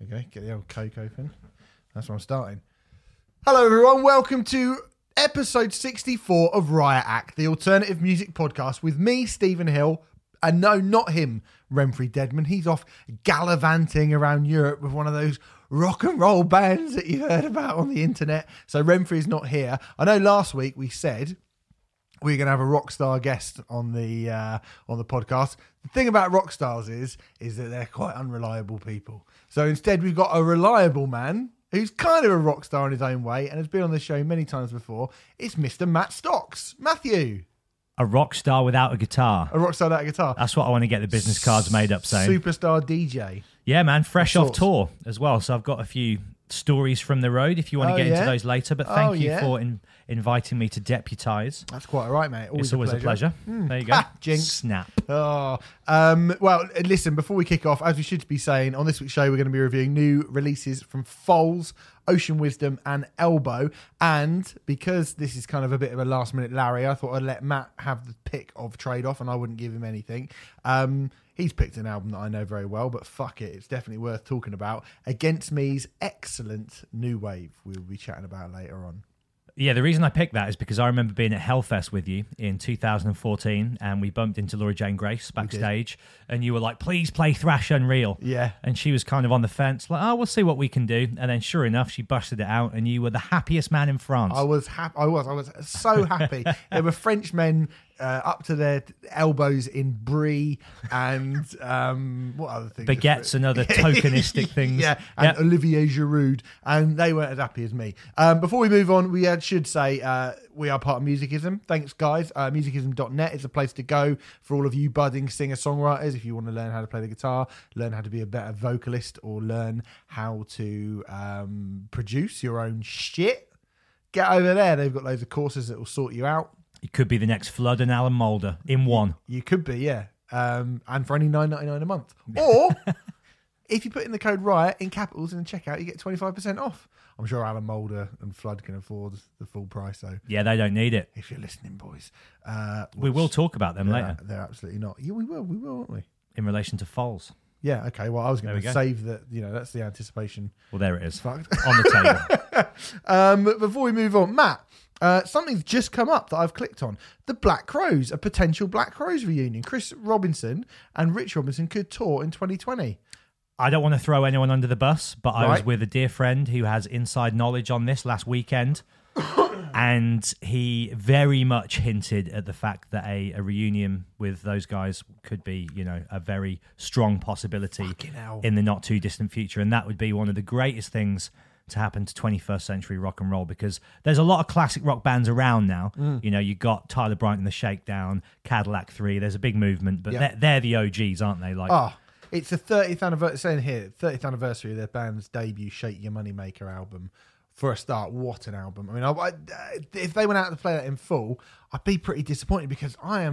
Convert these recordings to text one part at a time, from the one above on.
There you go. Get the old Coke open. That's where I'm starting. Hello, everyone. Welcome to episode 64 of Riot Act, the alternative music podcast with me, Stephen Hill, and no, not him, Renfrey Deadman. He's off gallivanting around Europe with one of those rock and roll bands that you heard about on the internet. So Renfrey's not here. I know last week we said we're going to have a rock star guest on the podcast. The thing about rock stars is that they're quite unreliable people. So instead, we've got a reliable man who's kind of a rock star in his own way and has been on the show many times before. It's Mr. Matt Stocks. Matthew. A rock star without a guitar. A rock star without a guitar. That's what I want to get the business cards made up saying. Superstar DJ. Yeah, man. Fresh off tour as well. So I've got a few stories from the road if you want to get into those later. But thank you for inviting me to deputise. That's quite all right, mate. It's always a pleasure. There you go. Jinx. Snap. Well, listen, before we kick off, as we should be saying, on this week's show, we're going to be reviewing new releases from Foals, Ocean Wisdom and Elbow, and because this is kind of a bit of a last minute Larry, I thought I'd let Matt have the pick of trade-off and I wouldn't give him anything. He's picked an album that I know very well, but fuck it, it's definitely worth talking about. Against Me's excellent New Wave we'll be chatting about later on. Yeah, the reason I picked that is because I remember being at Hellfest with you in 2014 and we bumped into Laura Jane Grace backstage and you were like, please play Thrash Unreal. Yeah. And she was kind of on the fence, like, oh, we'll see what we can do. And then sure enough, she busted it out and you were the happiest man in France. I was so happy. There were French men up to their elbows in brie and what other things? Baguettes and other tokenistic things. Yeah, and Olivier Giroud, and they weren't as happy as me. Before we move on, we should say we are part of Musicism. Thanks, guys. Musicism.net is a place to go for all of you budding singer-songwriters. If you want to learn how to play the guitar, learn how to be a better vocalist, or learn how to produce your own shit, get over there. They've got loads of courses that will sort you out. You could be the next Flood and Alan Moulder in one. You could be, yeah. And for only $9.99 a month. Or if you put in the code RIOT in capitals in the checkout, you get 25% off. I'm sure Alan Moulder and Flood can afford the full price, though. Yeah, they don't need it. If you're listening, boys. We will talk about them later. They're absolutely not. Yeah, we will, won't we? In relation to Foals. Yeah, okay. Well, I was going to save that. You know, that's the anticipation. Well, there it is. Fucked. On the table. Before we move on, Matt. Something's just come up that I've clicked on. The Black Crowes, a potential Black Crowes reunion. Chris Robinson and Rich Robinson could tour in 2020. I don't want to throw anyone under the bus, but I was with a dear friend who has inside knowledge on this last weekend, and he very much hinted at the fact that a reunion with those guys could be, you know, a very strong possibility in the not too distant future, and that would be one of the greatest things to happen to 21st century rock and roll, because there's a lot of classic rock bands around now. You know, you got Tyler Bryant and the Shakedown, Cadillac 3, there's a big movement, but they're the OGs, aren't they? Like, it's the 30th anniversary, saying here, 30th anniversary of their band's debut Shake Your Moneymaker album. For a start, what an album. I mean, I if they went out to play that in full, I'd be pretty disappointed, because I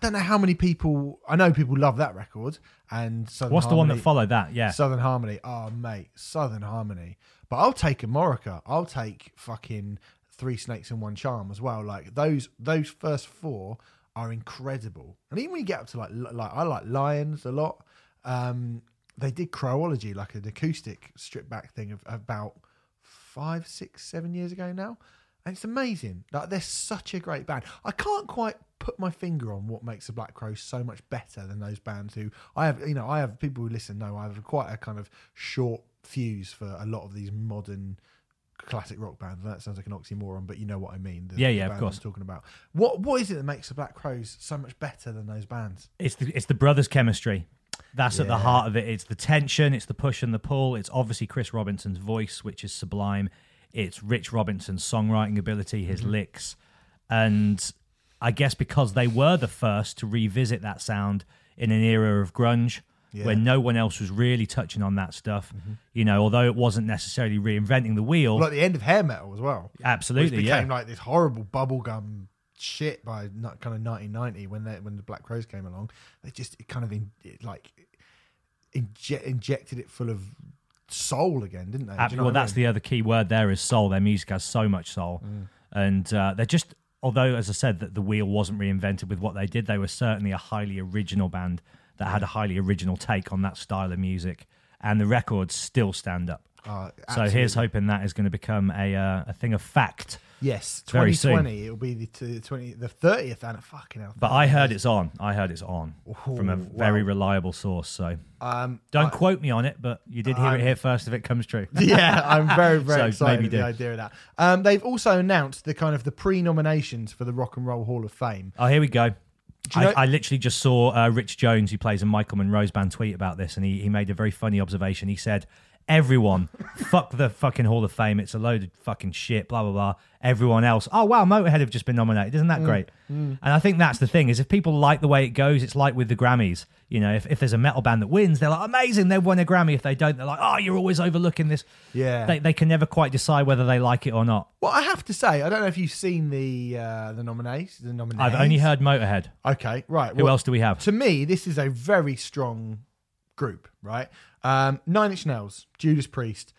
don't know how many people... I know people love that record, and Southern What's Harmony, the one that followed that? Yeah. Southern Harmony. Oh, mate. Southern Harmony. But I'll take a Morica. I'll take fucking Three Snakes and One Charm as well. Like, those first four are incredible. And even when you get up to, like I like Lions a lot. They did Crowology, like an acoustic strip-back thing of about 5, 6, 7 years ago now. And it's amazing. Like, they're such a great band. I can't quite put my finger on what makes the Black Crowes so much better than those bands who I have people who listen know I have quite a kind of short fuse for a lot of these modern classic rock bands. That sounds like an oxymoron, but you know what I mean. The of course. I'm talking about what is it that makes the Black Crowes so much better than those bands? It's the brothers' chemistry. That's at the heart of it. It's the tension. It's the push and the pull. It's obviously Chris Robinson's voice, which is sublime. It's Rich Robinson's songwriting ability, his licks, and I guess because they were the first to revisit that sound in an era of grunge where no one else was really touching on that stuff, you know, although it wasn't necessarily reinventing the wheel. Like the end of hair metal as well. Absolutely, which became like this horrible bubblegum shit by kind of 1990 when the Black Crowes came along. They just kind of injected it full of soul again, didn't they? Absolutely. That's the other key word there is soul. Their music has so much soul. And they're just... Although, as I said, that the wheel wasn't reinvented with what they did, they were certainly a highly original band that had a highly original take on that style of music and the records still stand up. So here's hoping that is going to become a thing of fact. Yes, 2020. It'll be the 30th and fucking hell. But I heard it's on. Ooh, from a very reliable source. So don't quote me on it, but you did hear it here first if it comes true. Yeah, I'm very, very excited at the idea of that. They've also announced the kind of the pre-nominations for the Rock and Roll Hall of Fame. Oh, here we go. I literally just saw Rich Jones, who plays in Michael Monroe's band, tweet about this, and he made a very funny observation. He said, everyone, fuck the fucking Hall of Fame. It's a load of fucking shit, blah, blah, blah. Everyone else, oh, wow, Motorhead have just been nominated. Isn't that great? And I think that's the thing, is if people like the way it goes, it's like with the Grammys. You know, if there's a metal band that wins, they're like, amazing, they've won a Grammy. If they don't, they're like, oh, you're always overlooking this. Yeah. They can never quite decide whether they like it or not. Well, I have to say, I don't know if you've seen the nominees. I've only heard Motorhead. Okay, right. Who else do we have? To me, this is a very strong group, right? Nine Inch Nails, Judas Priest,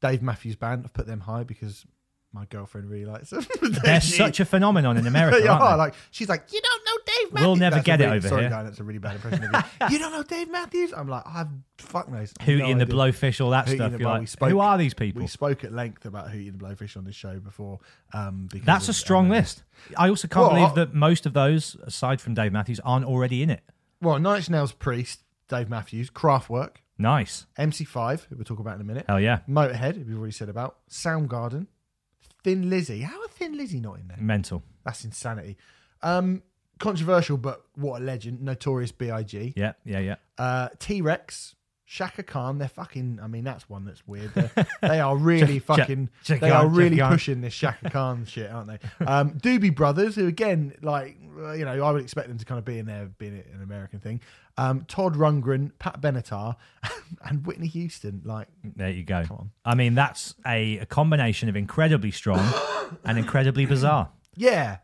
Dave Matthews Band. I've put them high because my girlfriend really likes them. They're such a phenomenon in America, aren't they? Like, she's like, you don't know Dave Matthews? We'll never get it over here. Sorry, Guy, that's a really bad impression of you. You don't know Dave Matthews? I'm like, fuck knows. Hootie and the Blowfish, all that stuff. You're like, who are these people? We spoke at length about Hootie and the Blowfish on this show before. That's a strong list. I also can't believe that most of those, aside from Dave Matthews, aren't already in it. Well, Nine Inch Nails, Priest, Dave Matthews, Kraftwerk. Nice. MC5, who we'll talk about in a minute. Hell yeah. Motorhead, who we've already said about. Soundgarden. Thin Lizzy. How are Thin Lizzy not in there? Mental. That's insanity. Controversial, but what a legend. Notorious B.I.G. Yeah. T-Rex. Chaka Khan. They're fucking... I mean, that's one that's weird. They are really fucking... they are really pushing this Chaka Khan shit, aren't they? Doobie Brothers, who again, like, you know, I would expect them to kind of be in there, being an American thing. Todd Rundgren, Pat Benatar, and Whitney Houston. Like, there you go. Come on. I mean, that's a combination of incredibly strong and incredibly bizarre. Yeah.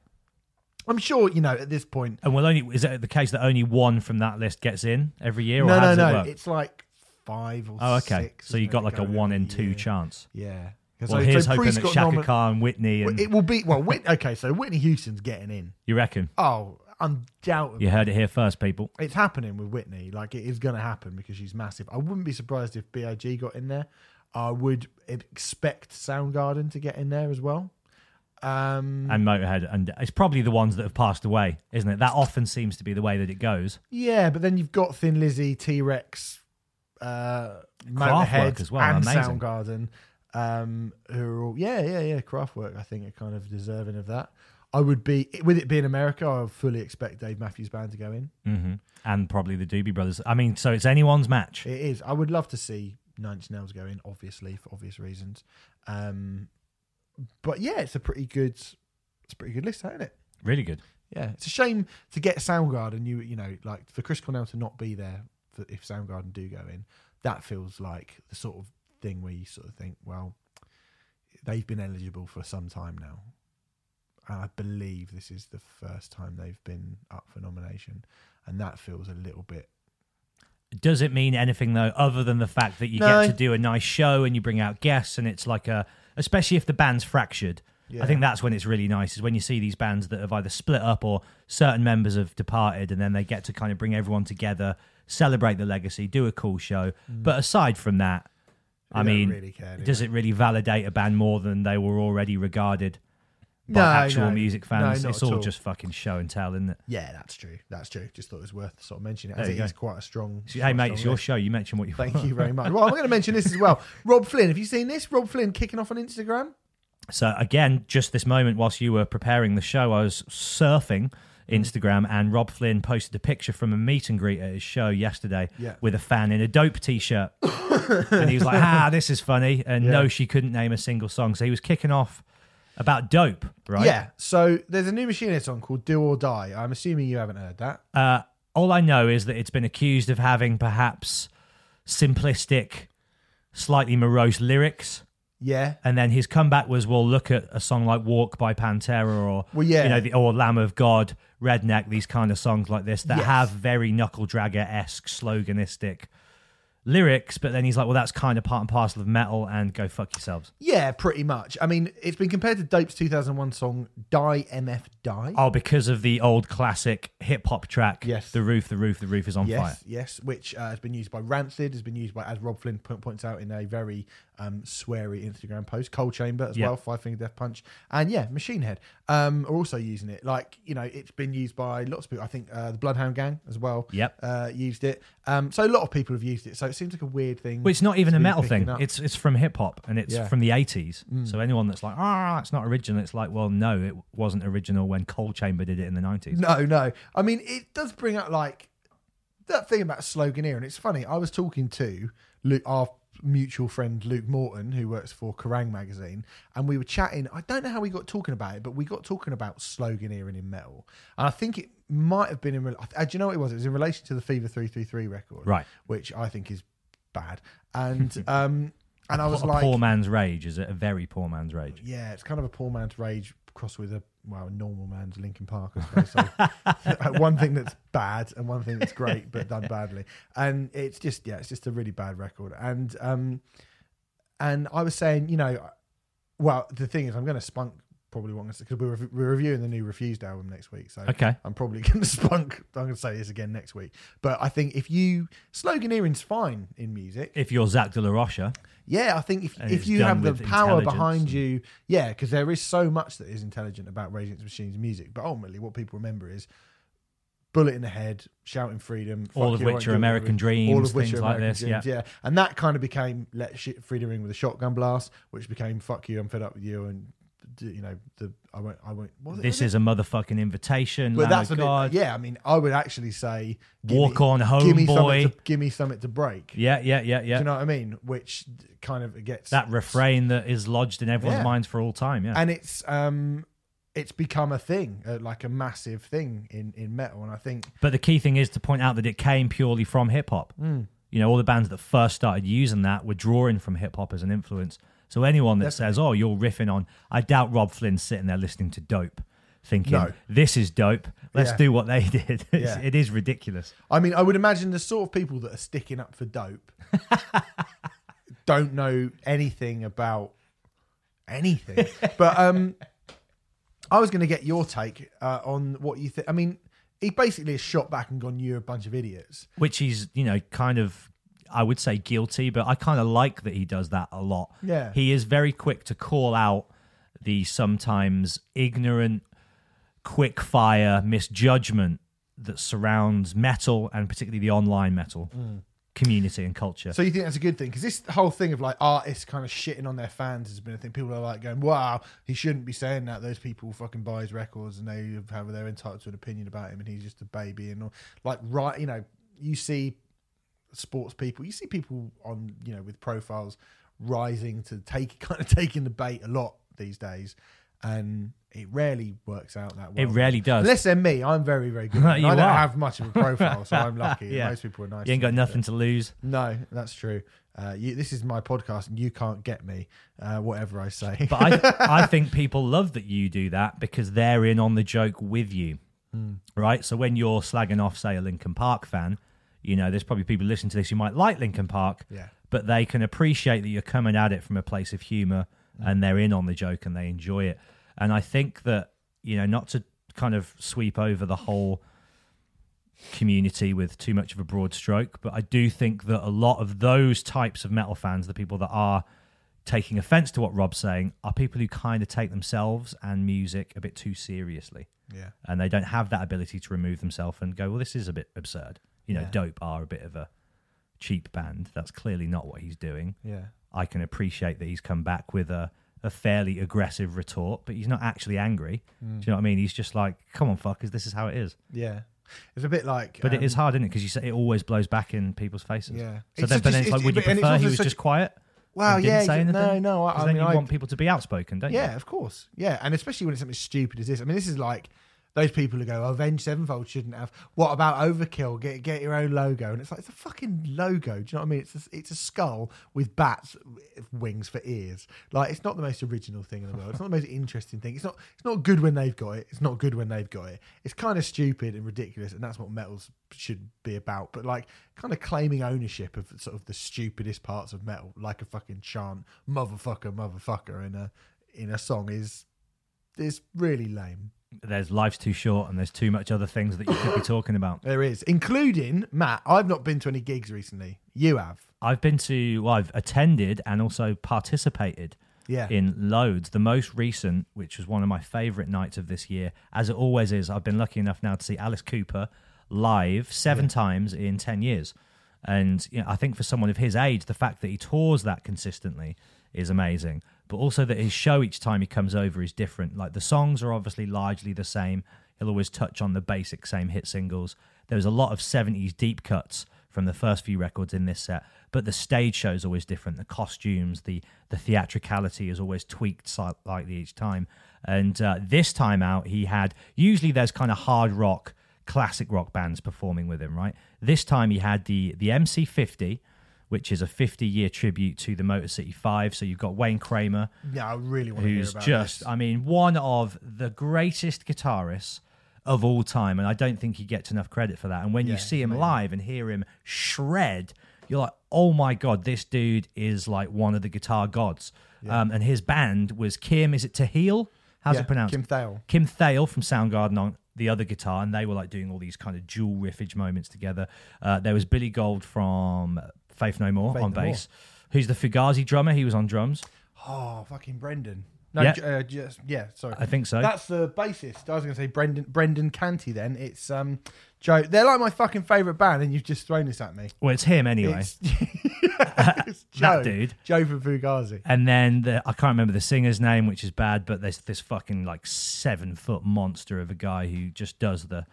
I'm sure, you know, at this point... And is it the case that only one from that list gets in every year? Or no. It's like... 5 or 6. So you got like a 1 in 2 chance. Yeah. Well, here's hoping that Chaka Khan, Whitney, and it will be. Well, okay. So Whitney Houston's getting in. You reckon? Oh, undoubtedly. You heard it here first, people. It's happening with Whitney. Like, it is going to happen because she's massive. I wouldn't be surprised if B.I.G. got in there. I would expect Soundgarden to get in there as well. And Motorhead, and it's probably the ones that have passed away, isn't it? That often seems to be the way that it goes. Yeah, but then you've got Thin Lizzy, T-Rex, Kraftwerk as well, and amazing. Soundgarden, who are all Kraftwerk, I think, are kind of deserving of that. I would be, with it being America, I would fully expect Dave Matthews Band to go in, and probably the Doobie Brothers. I mean, so it's anyone's match. It is. I would love to see Nine Inch Nails go in, obviously, for obvious reasons. But yeah, it's a pretty good list, isn't it? Really good. Yeah, it's a shame to get Soundgarden. You know, like, for Chris Cornell to not be there. If Soundgarden do go in, that feels like the sort of thing where you sort of think, well, they've been eligible for some time now, and I believe this is the first time they've been up for nomination, and that feels a little bit... Does it mean anything, though, other than the fact that you get to do a nice show and you bring out guests, and it's like especially if the band's fractured... Yeah. I think that's when it's really nice, is when you see these bands that have either split up or certain members have departed, and then they get to kind of bring everyone together, celebrate the legacy, do a cool show. But aside from that, I mean, really care, does it really validate a band more than they were already regarded by actual music fans? No, it's all just fucking show and tell, isn't it? Yeah, that's true. Just thought it was worth sort of mentioning it, as it is quite a strong... Hey, mate, it's your show. You mention what you want. Thank you very much. Well, I'm going to mention this as well. Rob Flynn. Have you seen this? Rob Flynn kicking off on Instagram. So again, just this moment, whilst you were preparing the show, I was surfing Instagram, and Rob Flynn posted a picture from a meet and greet at his show yesterday with a fan in a Dope t-shirt. And he was like, this is funny. And no, she couldn't name a single song. So he was kicking off about Dope, right? Yeah. So there's a new Machine Head song called Do or Die. I'm assuming you haven't heard that. All I know is that it's been accused of having perhaps simplistic, slightly morose lyrics. Yeah. And then his comeback was, well, look at a song like Walk by Pantera or Lamb of God, Redneck, these kind of songs like this that have very knuckle-dragger-esque, sloganistic lyrics, but then he's like, well, that's kind of part and parcel of metal and go fuck yourselves. Yeah, pretty much. I mean, it's been compared to Dope's 2001 song, Die MF Die. Oh, because of the old classic hip-hop track, yes. The Roof is on fire. Yes, which has been used by Rancid, has been used by, as Rob Flynn points out in a very sweary Instagram post, Coal Chamber as well, Five Finger Death Punch, and Machine Head are also using it. Like, you know, it's been used by lots of people. I think the Bloodhound Gang as well used it. So a lot of people have used it. So it seems like a weird thing. Well, it's not even a metal thing. It's from hip hop and it's from the 80s. Mm. So anyone that's like, it's not original. It's like, well, no, it wasn't original when Coal Chamber did it in the 90s. No. I mean, it does bring up like that thing about sloganeering. And it's funny. I was talking to Luke, our mutual friend Luke Morton, who works for Kerrang! Magazine, and we were chatting. I don't know how we got talking about it, but we got talking about sloganeering in metal. And I think it might have been in... do you know what it was? It was in relation to the Fever 333 record, right? Which I think is bad. And and I was like... poor man's rage, is it? A very poor man's rage. Yeah, it's kind of a poor man's rage crossed with a normal man's Linkin Park, I suppose. So one thing that's bad and one thing that's great but done badly. And it's just, it's just a really bad record. And I was saying, the thing is, I'm going to spunk probably what I'm going to say, because we're reviewing the new Refused album next week. So I'm probably going to spunk. I'm going to say this again next week. But I think if you... sloganeering's fine in music. If you're Zach De La Rocha. Yeah, I think if you have the power behind you... Yeah, because there is so much that is intelligent about Rage Against the Machine's music. But ultimately, what people remember is bullet in the head, shouting freedom. All of which are American dreams, all of which things are like this. Dreams, yeah. And that kind of became let shit freedom ring with a shotgun blast, which became fuck you, I'm fed up with you, and... I won't. This is a motherfucking invitation. But that's God. I mean, I would actually say, walk on home, boy. Give me something to break. Yeah. Do you know what I mean? Which kind of gets that refrain that is lodged in everyone's minds for all time. Yeah, and it's become a thing, like a massive thing in metal. And I think, but the key thing is to point out that it came purely from hip hop. Mm. You know, all the bands that first started using that were drawing from hip hop as an influence. So anyone that says, oh, you're riffing on... I doubt Rob Flynn's sitting there listening to Dope thinking, this is dope, let's do what they did. It is ridiculous. I mean, I would imagine the sort of people that are sticking up for Dope don't know anything about anything. But I was going to get your take on what you think. I mean, he basically has shot back and gone, you're a bunch of idiots. Which he's, kind of... I would say guilty, but I kind of like that he does that a lot. Yeah. He is very quick to call out the sometimes ignorant, quick-fire misjudgment that surrounds metal, and particularly the online metal community and culture. So you think that's a good thing? Because this whole thing of like artists kind of shitting on their fans has been a thing. People are like going, wow, he shouldn't be saying that. Those people fucking buy his records and they're entitled to an opinion about him and he's just a baby. And all. Like, right, you see... sports people, you see people on with profiles rising to taking the bait a lot these days, and it rarely works out that well. It rarely does. Unless they're me, I'm very, very good. I don't have much of a profile, so I'm lucky. Most people are nice. You ain't got nothing to lose. No, that's true. This is my podcast, and you can't get me. Whatever I say. But I think people love that you do that because they're in on the joke with you, right? So when you're slagging off, say, a Linkin Park fan. There's probably people listening to this who might like Linkin Park, but they can appreciate that you're coming at it from a place of humour and they're in on the joke and they enjoy it. And I think that, not to kind of sweep over the whole community with too much of a broad stroke, but I do think that a lot of those types of metal fans, the people that are taking offence to what Rob's saying, are people who kind of take themselves and music a bit too seriously. Yeah. And they don't have that ability to remove themselves and go, well, this is a bit absurd. Dope are a bit of a cheap band. That's clearly not what he's doing. Yeah, I can appreciate that he's come back with a fairly aggressive retort, but he's not actually angry. Do you know what I mean? He's just like, come on, fuckers, this is how it is. Yeah. It's a bit like... But it is hard, isn't it? Because you say it always blows back in people's faces. Yeah. So it's would you prefer he was just quiet? Well, yeah. No. I mean, you want people to be outspoken, don't you? Yeah, of course. Yeah, and especially when it's something stupid as this. I mean, this is like... Those people who go, oh, Avenged Sevenfold shouldn't have. What about Overkill? Get your own logo. And it's like, it's a fucking logo. Do you know what I mean? It's a skull with bats wings for ears. Like, it's not the most original thing in the world. It's not the most interesting thing. It's not good when they've got it. It's not good when they've got it. It's kind of stupid and ridiculous, and that's what metal's should be about. But like, kind of claiming ownership of sort of the stupidest parts of metal, like a fucking chant, motherfucker, motherfucker, in a song is really lame. There's life's too short and there's too much other things that you could be talking about. There is, including, Matt, I've not been to any gigs recently. You have. I've attended and also participated in loads. The most recent, which was one of my favourite nights of this year, as it always is, I've been lucky enough now to see Alice Cooper live seven times in 10 years. And you know, I think for someone of his age, the fact that he tours that consistently is amazing. But also that his show each time he comes over is different. Like, the songs are obviously largely the same. He'll always touch on the basic same hit singles. There's a lot of 70s deep cuts from the first few records in this set. But the stage show is always different. The costumes, the theatricality is always tweaked slightly each time. And this time out, he had... Usually there's kind of hard rock, classic rock bands performing with him, right? This time he had the MC50... which is a 50-year tribute to the Motor City 5. So you've got Wayne Kramer. Yeah, I really want to hear about this. Who's just, I mean, one of the greatest guitarists of all time, and I don't think he gets enough credit for that. And when you see him live and hear him shred, you're like, oh my God, this dude is like one of the guitar gods. Yeah. And his band was Kim, is it Tahil? How's it pronounced? Kim Thayil. Kim Thayil from Soundgarden on the other guitar, and they were like doing all these kind of dual riffage moments together. There was Billy Gould from... Faith No More on bass. Who's the Fugazi drummer? He was on drums. Oh, fucking Brendan. No, sorry. I think so. That's the bassist. I was going to say Brendan Canty then. It's Joe. They're like my fucking favourite band, and you've just thrown this at me. Well, it's him anyway. It's Joe, that dude. Joe from Fugazi. And then I can't remember the singer's name, which is bad, but there's this fucking like 7-foot monster of a guy who just does the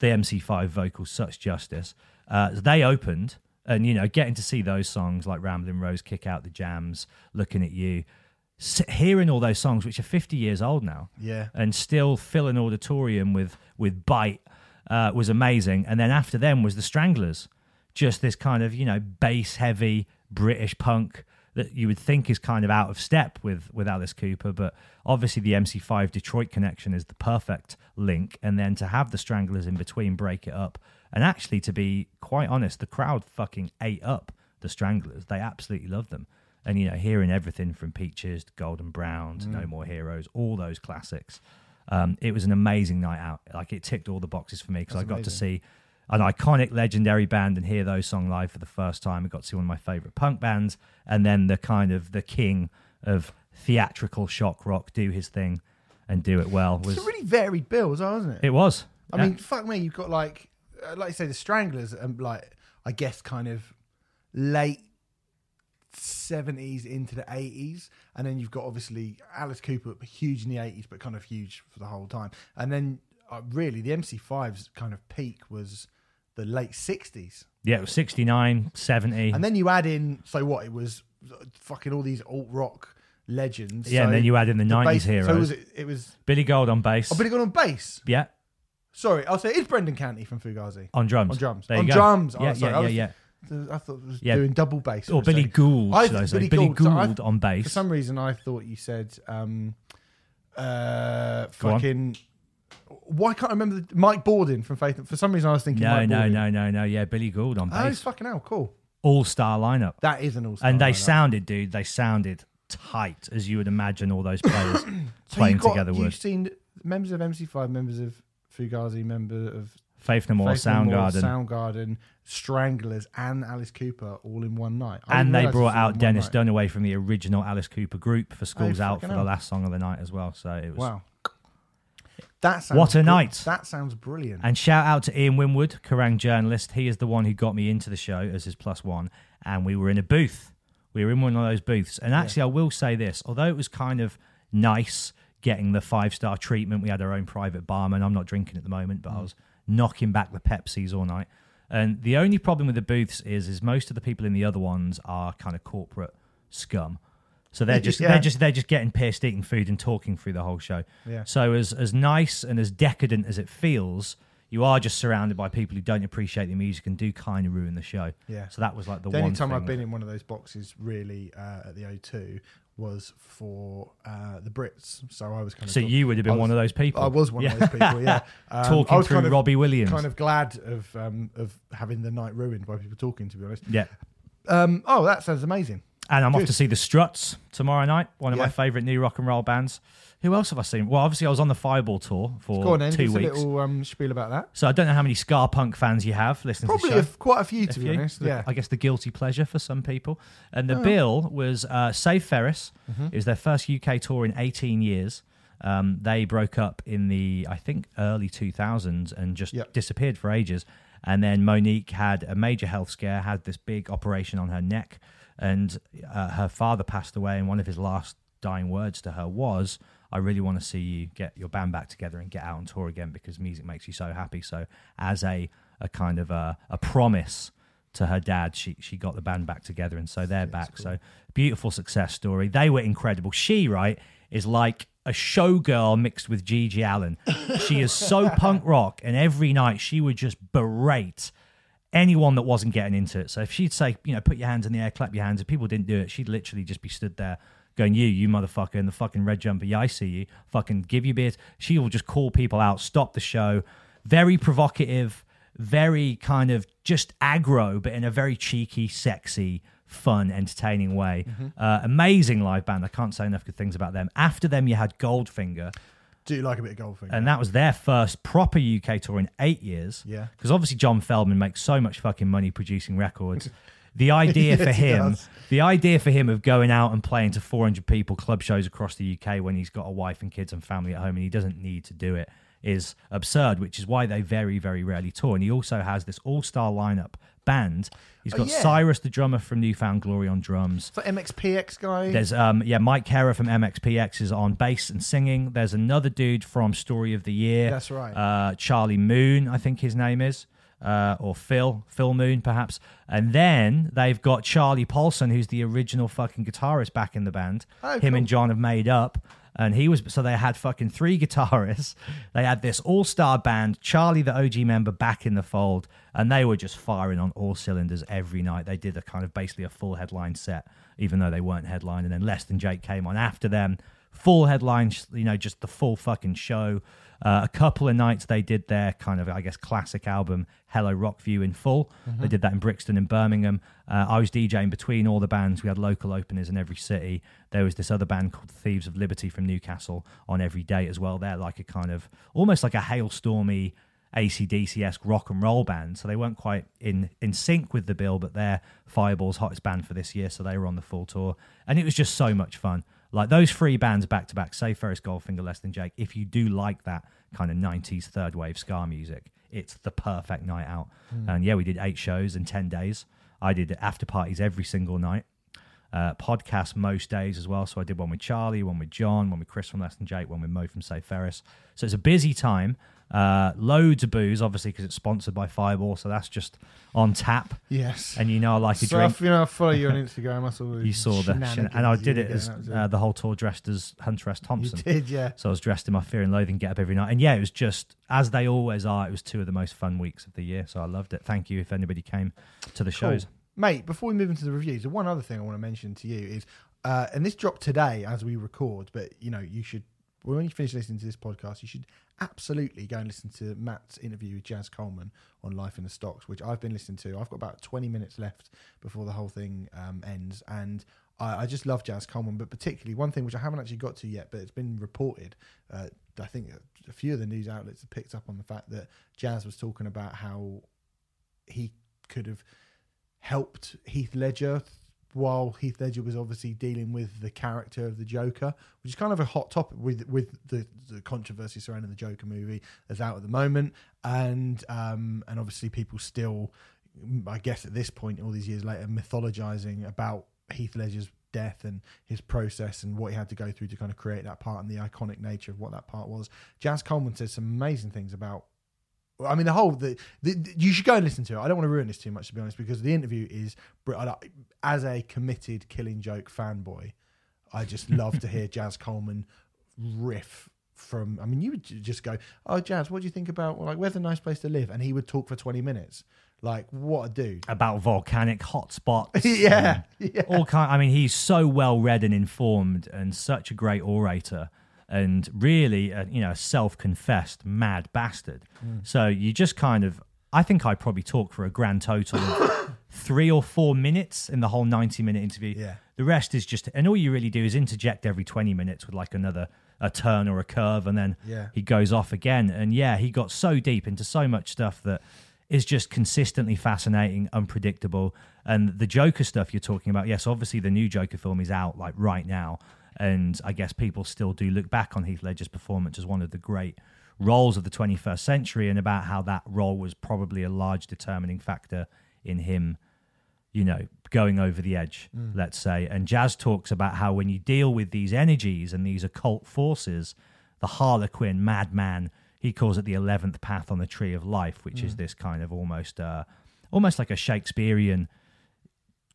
MC5 vocals such justice. They opened... And, you know, getting to see those songs like Ramblin' Rose, Kick Out the Jams, Looking at You, hearing all those songs, which are 50 years old now, and still fill an auditorium with bite, was amazing. And then after them was the Stranglers, just this kind of, you know, bass-heavy British punk that you would think is kind of out of step with Alice Cooper. But obviously the MC5 Detroit connection is the perfect link. And then to have the Stranglers in between break it up. And actually, to be quite honest, the crowd fucking ate up the Stranglers. They absolutely loved them. And, you know, hearing everything from Peaches to Golden Brown to No More Heroes, all those classics. It was an amazing night out. Like, it ticked all the boxes for me because I got to see an iconic, legendary band and hear those song live for the first time. I got to see one of my favourite punk bands. And then the kind of the king of theatrical shock rock do his thing and do it well. It's a really varied bill as well, isn't it? It was. I mean, fuck me, you've got like you say, the Stranglers, like I guess, kind of late 70s into the 80s, and then you've got obviously Alice Cooper, huge in the 80s, but kind of huge for the whole time. And then really, the MC5's kind of peak was the late 60s. Yeah, it was 69, 70, and then you add in it was fucking all these alt rock legends. Yeah, so, and then you add in the 90s bass, heroes. So it was Billy Gould on bass. Oh, Billy Gould on bass. Yeah. Sorry, I'll say it's Brendan Canty from Fugazi. On drums. On drums. Yeah, I thought it was doing double bass. Or Billy Gould, Billy Gould on bass. For some reason, I thought you said Why can't I remember Mike Borden from Faith? For some reason, I was thinking No. Yeah, Billy Gould on bass. Oh, it's fucking hell, cool. All-star lineup. That is an all-star lineup. And they sounded tight, as you would imagine all those players playing together would. You've seen members of MC5, members of Fugazi, member of Faith No More, Soundgarden, Stranglers, and Alice Cooper all in one night. And they brought out Dennis Dunaway from the original Alice Cooper group for School's Out for the last song of the night as well. So it was wow. What a night. That sounds brilliant. And shout out to Ian Winwood, Kerrang! Journalist. He is the one who got me into the show as his +1. And we were in a booth. We were in one of those booths. And actually, I will say this, although it was kind of nice getting the 5-star treatment. We had our own private barman. I'm not drinking at the moment, but I was knocking back the Pepsis all night. And the only problem with the booths is most of the people in the other ones are kind of corporate scum. So they're just they're just getting pissed, eating food, and talking through the whole show. Yeah. So as nice and as decadent as it feels, you are just surrounded by people who don't appreciate the music and do kind of ruin the show. Yeah. So that was like the only time I've been in one of those boxes really at the O2 was for the Brits. So I was kind of... So you would have been one of those people. I was one of those people, yeah. Talking through Robbie Williams. Kind of glad of having the night ruined by people talking, to be honest. Yeah. Oh, that sounds amazing. And I'm off to see the Struts tomorrow night, one of my favourite new rock and roll bands. Who else have I seen? Well, obviously I was on the Fireball tour for 2 weeks. Go on, then, a little spiel about that. So I don't know how many ska punk fans you have listening to the show. Probably quite a few, to be honest. Yeah. I guess the guilty pleasure for some people. And the bill was Save Ferris. Mm-hmm. It was their first UK tour in 18 years. They broke up in the, I think, early 2000s and just disappeared for ages. And then Monique had a major health scare, had this big operation on her neck, and her father passed away, and one of his last dying words to her was... I really want to see you get your band back together and get out on tour again because music makes you so happy. So as a kind of a promise to her dad, she got the band back together, and so they're back. Cool. So beautiful success story. They were incredible. She, is like a showgirl mixed with Gigi Allen. She is so punk rock, and every night she would just berate anyone that wasn't getting into it. So if she'd say, put your hands in the air, clap your hands, if people didn't do it, she'd literally just be stood there going, you motherfucker in the fucking red jumper, I see you, fucking give you beers. She will just call people out, stop the show. Very provocative, very kind of just aggro, but in a very cheeky, sexy, fun, entertaining way. Mm-hmm. Amazing live band. I can't say enough good things about them. After them, you had Goldfinger. Do you like a bit of Goldfinger? And that was their first proper UK tour in 8 years. Yeah. Because obviously John Feldman makes so much fucking money producing records. The idea for him, of going out and playing to 400 people club shows across the UK when he's got a wife and kids and family at home and he doesn't need to do it is absurd, which is why they very, very rarely tour. And he also has this all-star lineup band. He's got Cyrus, the drummer from Newfound Glory, on drums. So MXPX guy. There's Mike Herrer from MXPX is on bass and singing. There's another dude from Story of the Year. That's right. Charlie Moon, I think his name is. Or Phil Moon, perhaps. And then they've got Charlie Paulson, who's the original fucking guitarist, back in the band. And John have made up. And he was... So they had fucking three guitarists. They had this all-star band, Charlie, the OG member, back in the fold. And they were just firing on all cylinders every night. They did a kind of basically a full headline set, even though they weren't headline. And then Less Than Jake came on after them. Full headline, just the full fucking show. A couple of nights they did their kind of, I guess, classic album, Hello Rockview, in full. Mm-hmm. They did that in Brixton and Birmingham. I was DJing between all the bands. We had local openers in every city. There was this other band called Thieves of Liberty from Newcastle on every day as well. They're like a kind of, almost like a hailstormy AC/DC-esque rock and roll band. So they weren't quite in sync with the bill, but they're Fireball's hottest band for this year. So they were on the full tour. And it was just so much fun. Like those three bands back to back, Save Ferris, Goldfinger, Less Than Jake. If you do like that kind of 90s third wave ska music, it's the perfect night out. Mm. And we did 8 shows in 10 days. I did after parties every single night, podcasts most days as well. So I did one with Charlie, one with John, one with Chris from Less Than Jake, one with Mo from Save Ferris. So it's a busy time. Loads of booze, obviously, because it's sponsored by Fireball, so that's just on tap. Yes, and I like a drink. I follow you on Instagram. I saw you saw the and I did it as the whole tour dressed as Hunter S. Thompson. You did, yeah. So I was dressed in my Fear and Loathing get up every night, and it was just as they always are. It was 2 of the most fun weeks of the year, so I loved it. Thank you if anybody came to the shows, mate. Before we move into the reviews, the one other thing I want to mention to you is, and this dropped today as we record, but you should, when you finish listening to this podcast, you should absolutely go and listen to Matt's interview with Jazz Coleman on Life in the Stocks, which I've been listening to. I've got about 20 minutes left before the whole thing ends, and I just love Jazz Coleman, but particularly one thing which I haven't actually got to yet, but it's been reported. I think a few of the news outlets have picked up on the fact that Jazz was talking about how he could have helped Heath Ledger while Heath Ledger was obviously dealing with the character of the Joker, which is kind of a hot topic with the controversy surrounding the Joker movie that's out at the moment. And obviously people still, I guess at this point, all these years later, mythologizing about Heath Ledger's death and his process and what he had to go through to kind of create that part and the iconic nature of what that part was. Jazz Coleman said some amazing things about, I mean, you should go and listen to it. I don't want to ruin this too much, to be honest, because the interview is, as a committed Killing Joke fanboy, I just love to hear Jazz Coleman riff from, I mean, you would just go, oh, Jazz, what do you think about, like, where's a nice place to live? And he would talk for 20 minutes. Like, what a dude. About volcanic hotspots. yeah. All kind. I mean, he's so well-read and informed and such a great orator and really, a self-confessed mad bastard. Mm. So you just kind of, I think I probably talked for a grand total of 3 or 4 minutes in the whole 90-minute interview. Yeah. The rest is just, and all you really do is interject every 20 minutes with like a turn or a curve, and then he goes off again. And he got so deep into so much stuff that is just consistently fascinating, unpredictable. And the Joker stuff you're talking about, yes, obviously the new Joker film is out like right now. And I guess people still do look back on Heath Ledger's performance as one of the great roles of the 21st century and about how that role was probably a large determining factor in him, going over the edge, let's say. And Jazz talks about how when you deal with these energies and these occult forces, the Harlequin madman, he calls it the 11th path on the tree of life, which is this kind of almost like a Shakespearean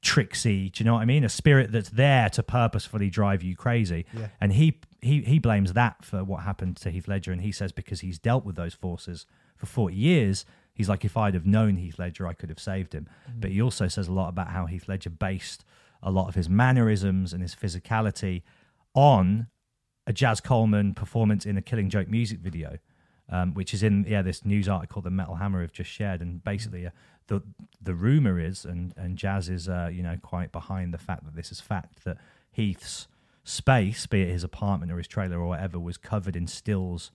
tricksy, do you know what I mean? A spirit that's there to purposefully drive you crazy. Yeah. And he blames that for what happened to Heath Ledger. And he says because he's dealt with those forces for 40 years, he's like, if I'd have known Heath Ledger, I could have saved him. Mm. But he also says a lot about how Heath Ledger based a lot of his mannerisms and his physicality on a Jazz Coleman performance in a Killing Joke music video. Which is in this news article that Metal Hammer have just shared, and basically the rumor is, and Jazz is quite behind the fact that this is fact, that Heath's space, be it his apartment or his trailer or whatever, was covered in stills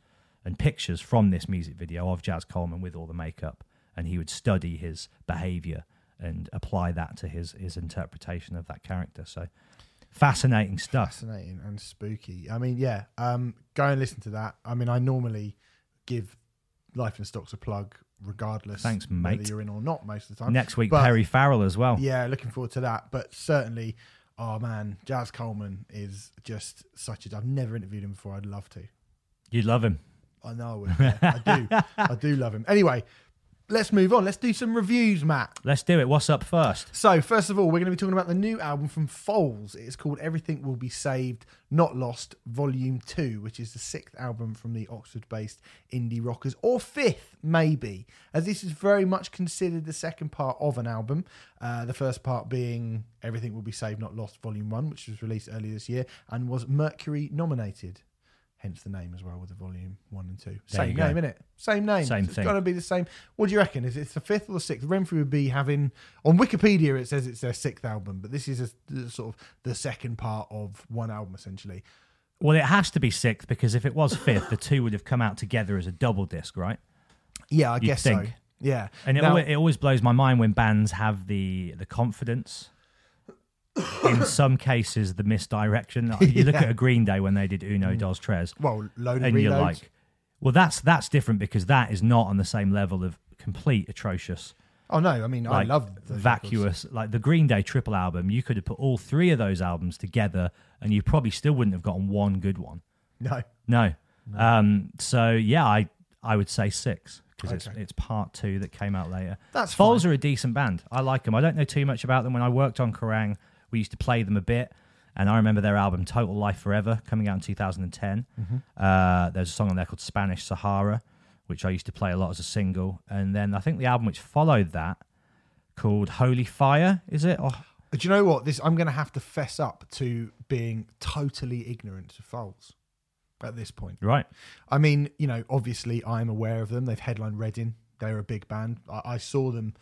and pictures from this music video of Jazz Coleman with all the makeup, and he would study his behavior and apply that to his interpretation of that character. So fascinating stuff, fascinating and spooky. I mean, go and listen to that. I mean, I normally give Life in Stocks a plug regardless. Thanks, mate. Whether you're in or not most of the time. Next week, but Perry Farrell as well. Yeah, looking forward to that. But certainly, oh man, Jazz Coleman is just such a... I've never interviewed him before. I'd love to. You'd love him. I know I would. Yeah. I do love him. Anyway, let's move on. Let's do some reviews, Matt. Let's do it. What's up first? So first of all, we're going to be talking about the new album from Foals. It's called Everything Will Be Saved, Not Lost, Volume 2, which is the 6th album from the Oxford-based indie rockers, or 5th, maybe, as this is very much considered the second part of an album, the first part being Everything Will Be Saved, Not Lost, Volume 1, which was released earlier this year and was Mercury nominated. Hence the name as well, with the volume 1 and 2. Same name, innit? Same name. Same thing. It's got to be the same. What do you reckon? Is it the 5th or the 6th? Renfrey would be having... On Wikipedia, it says it's their 6th album, but this is sort of the second part of one album, essentially. Well, it has to be 6th, because if it was 5th, the two would have come out together as a double disc, right? Yeah, I guess so. Yeah. And it always blows my mind when bands have the confidence... in some cases, the misdirection. Like, you look at a Green Day when they did Uno Dos Tres. Well, Load and Reload. You're like, well, that's different, because that is not on the same level of complete atrocious. Oh no, I mean, like, I love vacuous records. Like the Green Day triple album. You could have put all three of those albums together, and you probably still wouldn't have gotten one good one. No. So yeah, I would say 6. Because it's part 2 that came out later. That's Foals are a decent band. I like them. I don't know too much about them. When I worked on Kerrang!, we used to play them a bit, and I remember their album Total Life Forever coming out in 2010. Mm-hmm. There's a song on there called Spanish Sahara, which I used to play a lot as a single. And then I think the album which followed that, called Holy Fire, is it? Oh. Do you know what? I'm going to have to fess up to being totally ignorant to Foals at this point. Right. I mean, obviously I'm aware of them. They've headlined Reading. They're a big band. I saw them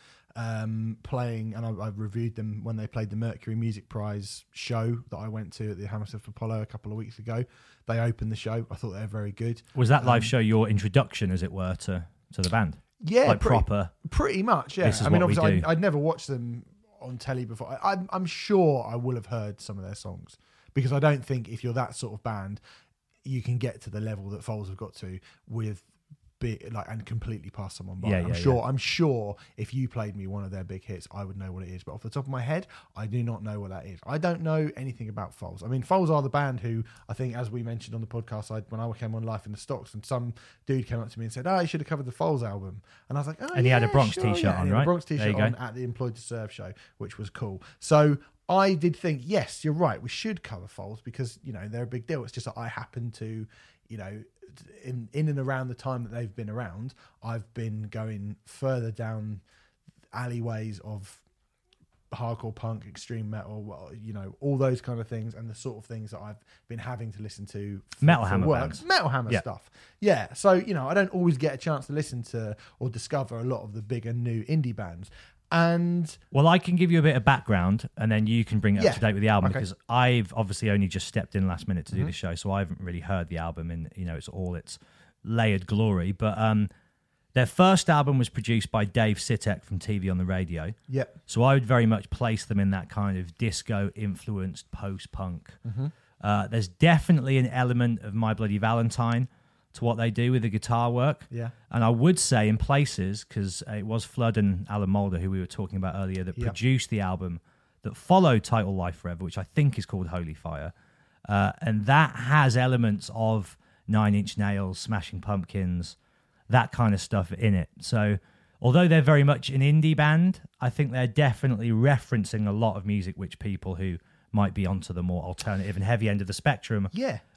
playing, and I reviewed them when they played the Mercury Music Prize show that I went to at the Hammersmith Apollo a couple of weeks ago. They opened the show. I thought they were very good. Was that live show your introduction, as it were, to the band? Yeah. Like pretty much, yeah. I mean, obviously I'd never watched them on telly before. I'm sure I will have heard some of their songs, because I don't think if you're that sort of band, you can get to the level that Foals have got to with and completely pass someone by. I'm sure if you played me one of their big hits, I would know what it is. But off the top of my head, I do not know what that is. I don't know anything about Foals. I mean, Foals are the band who, I think, as we mentioned on the podcast, when I came on Life in the Stocks, and some dude came up to me and said, oh, you should have covered the Foals album. And I was like, oh, and he had a Bronx t-shirt on, right? He had a Bronx t-shirt on at the Employed to Serve show, which was cool. So I did think, yes, you're right, we should cover Foals because, you know, they're a big deal. It's just that I happen to, you know, in and around the time that they've been around, I've been going further down alleyways of hardcore punk, extreme metal, you know, all those kind of things, and the sort of things that I've been having to listen to for metal hammer stuff. Yeah, so, you know, I don't always get a chance to listen to or discover a lot of the bigger new indie bands. And well, I can give you a bit of background and then you can bring it up to date with the album, because I've obviously only just stepped in last minute to do the show, so I haven't really heard the album in, you know, it's all its layered glory. But their first album was produced by Dave Sitek from TV on the Radio. Yep. So I would very much place them in that kind of disco-influenced post-punk. Mm-hmm. There's definitely an element of My Bloody Valentine to what they do with the guitar work. Yeah. And I would say in places, because it was Flood and Alan Moulder, who we were talking about earlier, that produced the album that followed Title Life Forever, which I think is called Holy Fire. And that has elements of Nine Inch Nails, Smashing Pumpkins, that kind of stuff in it. So although they're very much an indie band, I think they're definitely referencing a lot of music which people who might be onto the more alternative and heavy end of the spectrum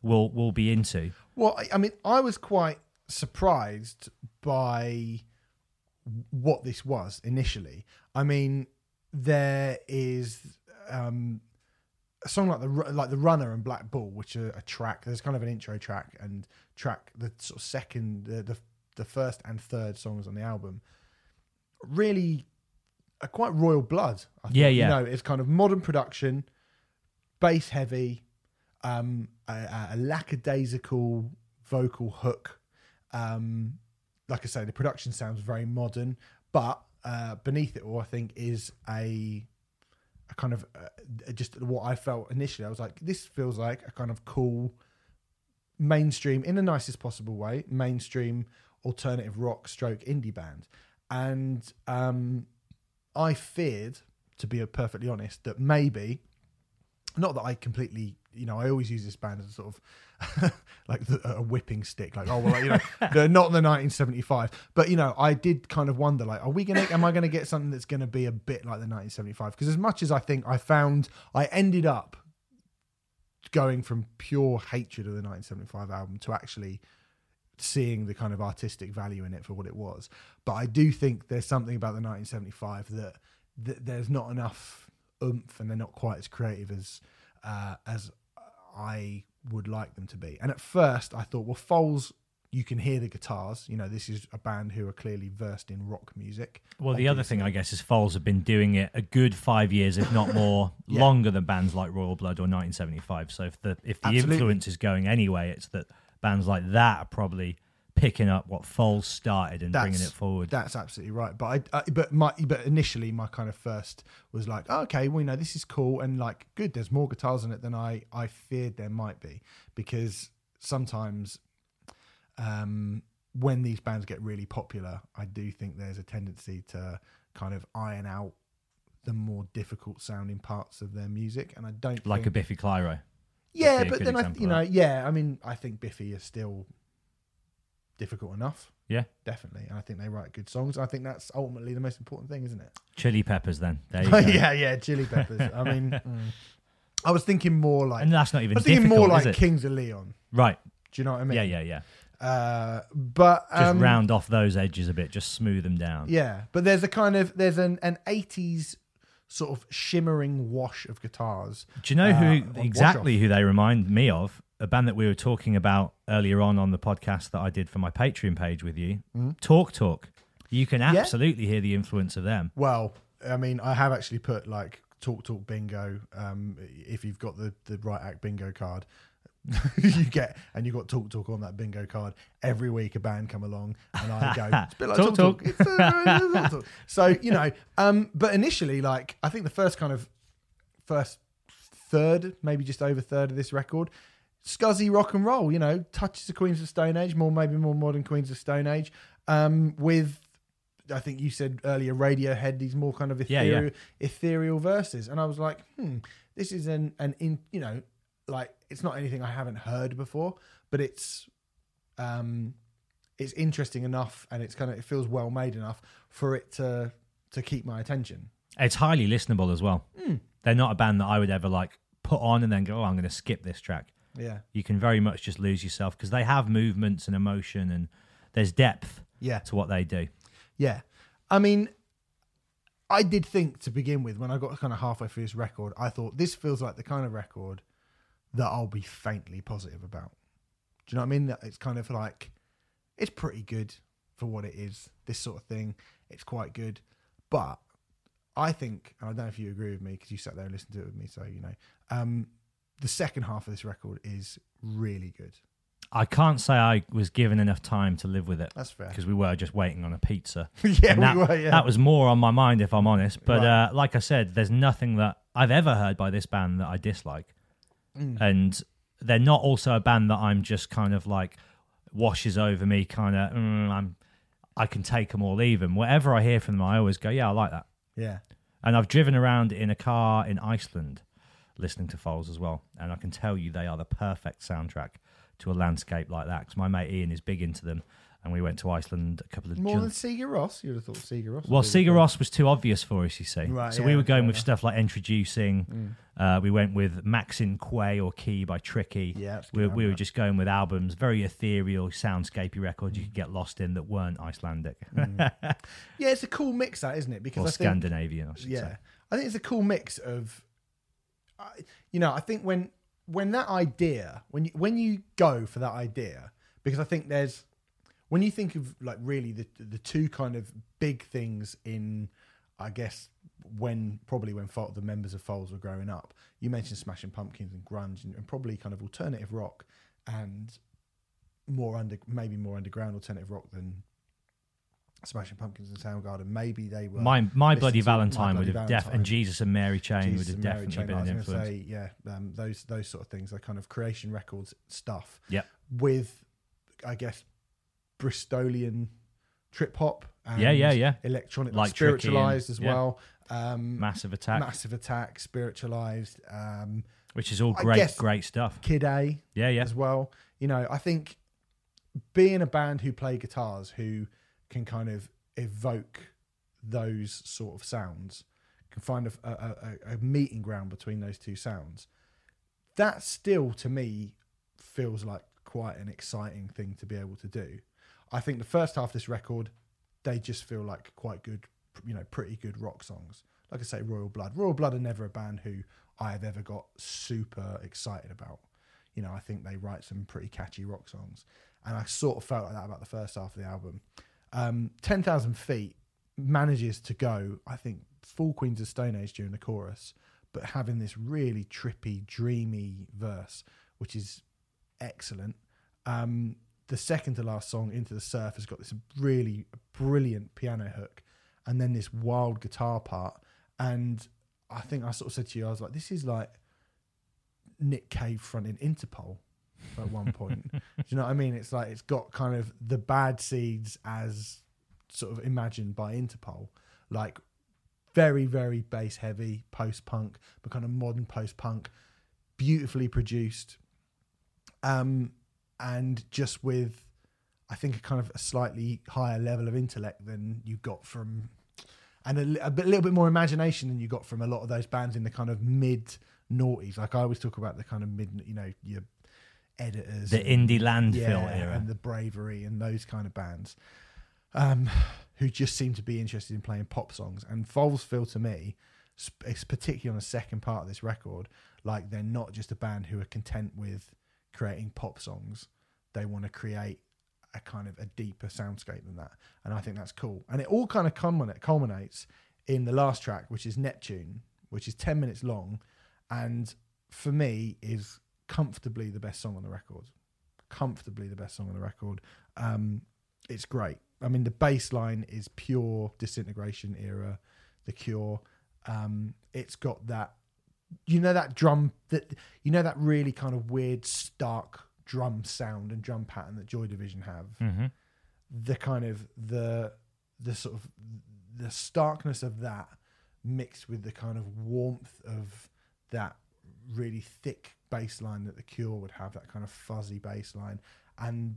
will be into. Well, I mean, I was quite surprised by what this was initially. I mean, there is a song like the Runner and Black Bull, which are a track. There's kind of an intro track and track the sort of second, the first and third songs on the album really are quite Royal Blood. I think. You know, it's kind of modern production, bass heavy, a lackadaisical vocal hook. Like I say, the production sounds very modern, but beneath it all, I think, is a kind of just what I felt initially. I was like, this feels like a kind of cool mainstream, in the nicest possible way, mainstream alternative rock / indie band. And I feared, to be perfectly honest, that maybe, not that I completely, you know, I always use this band as sort of like a whipping stick, like, oh, well, you know, they're not the 1975, but, you know, I did kind of wonder, like, am I going to get something that's going to be a bit like the 1975? Because as much as I think I ended up going from pure hatred of the 1975 album to actually seeing the kind of artistic value in it for what it was. But I do think there's something about the 1975 that there's not enough oomph, and they're not quite as creative as I would like them to be. And at first I thought, well, Foals, you can hear the guitars. You know, this is a band who are clearly versed in rock music. Well, obviously. The other thing, I guess, is Foals have been doing it a good 5 years, if not more, longer than bands like Royal Blood or 1975. So if the influence is going anyway, it's that bands like that are probably picking up what Foals started and bringing it forward. That's absolutely right. But initially my kind of first was like, oh, okay, well, you know, this is cool and like good. There's more guitars in it than I feared there might be, because sometimes when these bands get really popular, I do think there's a tendency to kind of iron out the more difficult sounding parts of their music, and I don't like a Biffy Clyro. Yeah, but then I think Biffy is still difficult enough. Yeah, definitely. And I think they write good songs. I think that's ultimately the most important thing, isn't it? Chili Peppers, then. There you go. yeah, Chili Peppers. I mean, I was thinking more like, and that's not even. I was thinking more like Kings of Leon. Right. Do you know what I mean? Yeah. But just round off those edges a bit, just smooth them down. Yeah, but there's a kind of an 80s. Sort of shimmering wash of guitars. Do you know who they remind me of? A band that we were talking about earlier on the podcast that I did for my Patreon page with you, Talk Talk. You can absolutely hear the influence of them. Well, I mean, I have actually put like Talk Talk Bingo. If you've got the Riot Act bingo card, you got Talk Talk on that bingo card every week. A band come along and I go, it's a bit like Talk Talk. It's Talk Talk. So, you know, but initially, like, I think the first third, maybe just over third of this record, scuzzy rock and roll, you know, touches of Queens of Stone Age, maybe more modern Queens of Stone Age, with, I think you said earlier, Radiohead, these more kind of ethereal verses. And I was like, this is you know, like, it's not anything I haven't heard before, but it's interesting enough, and it's kind of, it feels well made enough for it to keep my attention. It's highly listenable as well. They're not a band that I would ever like put on and then go, oh, I'm going to skip this track. Yeah. You can very much just lose yourself because they have movements and emotion and there's depth to what they do. Yeah. I mean, I did think to begin with, when I got kind of halfway through this record, I thought this feels like the kind of record that I'll be faintly positive about. Do you know what I mean? That it's kind of like, it's pretty good for what it is, this sort of thing. It's quite good. But I think, and I don't know if you agree with me because you sat there and listened to it with me, so you know, the second half of this record is really good. I can't say I was given enough time to live with it. That's fair. Because we were just waiting on a pizza. Yeah, we were. That was more on my mind, if I'm honest. But like I said, there's nothing that I've ever heard by this band that I dislike. Mm. And they're not also a band that I'm just kind of like, washes over me, kind of, I can take them or leave them. Whatever I hear from them, I always go, yeah, I like that. Yeah. And I've driven around in a car in Iceland listening to Foals as well. And I can tell you they are the perfect soundtrack to a landscape like that, because my mate Ian is big into them, and we went to Iceland a couple of... More than Sigur Rós? You'd have thought Sigur Rós. Well, Sigur Rós was too obvious for us, you see. Right, so we were going with stuff like Introducing. Mm. We went with Maxin Quay or Key by Tricky. Yeah, we were just going with albums, very ethereal, soundscapey records you could get lost in that weren't Icelandic. Yeah, it's a cool mix, that, isn't it? Because Scandinavian, I should say. I think it's a cool mix of... you know, I think when that idea, when you go for that idea, because I think there's, when you think of like really the two kind of big things in, I guess, when the members of Foals were growing up, you mentioned Smashing Pumpkins and grunge and probably kind of alternative rock and more underground alternative rock than Smashing Pumpkins and Soundgarden. Maybe they were... My Bloody Valentine would have definitely... And Jesus and Mary Chain would have definitely been an influence. Say, those sort of things, like kind of Creation Records stuff. Yeah. With, I guess, Bristolian trip hop. And electronic, like spiritualized as well. Massive Attack, spiritualized. Which is all great stuff. Kid A as well. You know, I think being a band who play guitars, who can kind of evoke those sort of sounds, can find a meeting ground between those two sounds. That still, to me, feels like quite an exciting thing to be able to do. I think the first half of this record, they just feel like quite good, you know, pretty good rock songs. Like I say, Royal Blood. Royal Blood are never a band who I have ever got super excited about. You know, I think they write some pretty catchy rock songs. And I sort of felt like that about the first half of the album. 10,000 Feet manages to go, I think, full Queens of Stone Age during the chorus, but having this really trippy, dreamy verse, which is excellent. The second to last song, Into the Surf, has got this really brilliant piano hook and then this wild guitar part. And I think I sort of said to you, I was like, this is like Nick Cave fronting Interpol at one point. Do you know what I mean? It's like it's got kind of the Bad Seeds as sort of imagined by Interpol, like very, very bass heavy post-punk, but kind of modern post-punk, beautifully produced, and just with, I think, a kind of a slightly higher level of intellect than you got from, and a little bit more imagination than you got from a lot of those bands in the kind of mid-noughties. Like I always talk about the kind of mid, you know, your Editors, the indie landfill era, and the Bravery and those kind of bands who just seem to be interested in playing pop songs. And Foals feel to me, it's particularly on the second part of this record, like they're not just a band who are content with creating pop songs. They want to create a kind of a deeper soundscape than that, and I think that's cool. And it all kind of culminates in the last track, which is Neptune, which is 10 minutes long, and for me is comfortably the best song on the record. It's great. I mean, the bass line is pure Disintegration era, The Cure. It's got that, you know, that drum, that, you know, that really kind of weird, stark drum sound and drum pattern that Joy Division have. Mm-hmm. The kind of the sort of the starkness of that mixed with the kind of warmth of that really thick bass line that The Cure would have, that kind of fuzzy bass line. And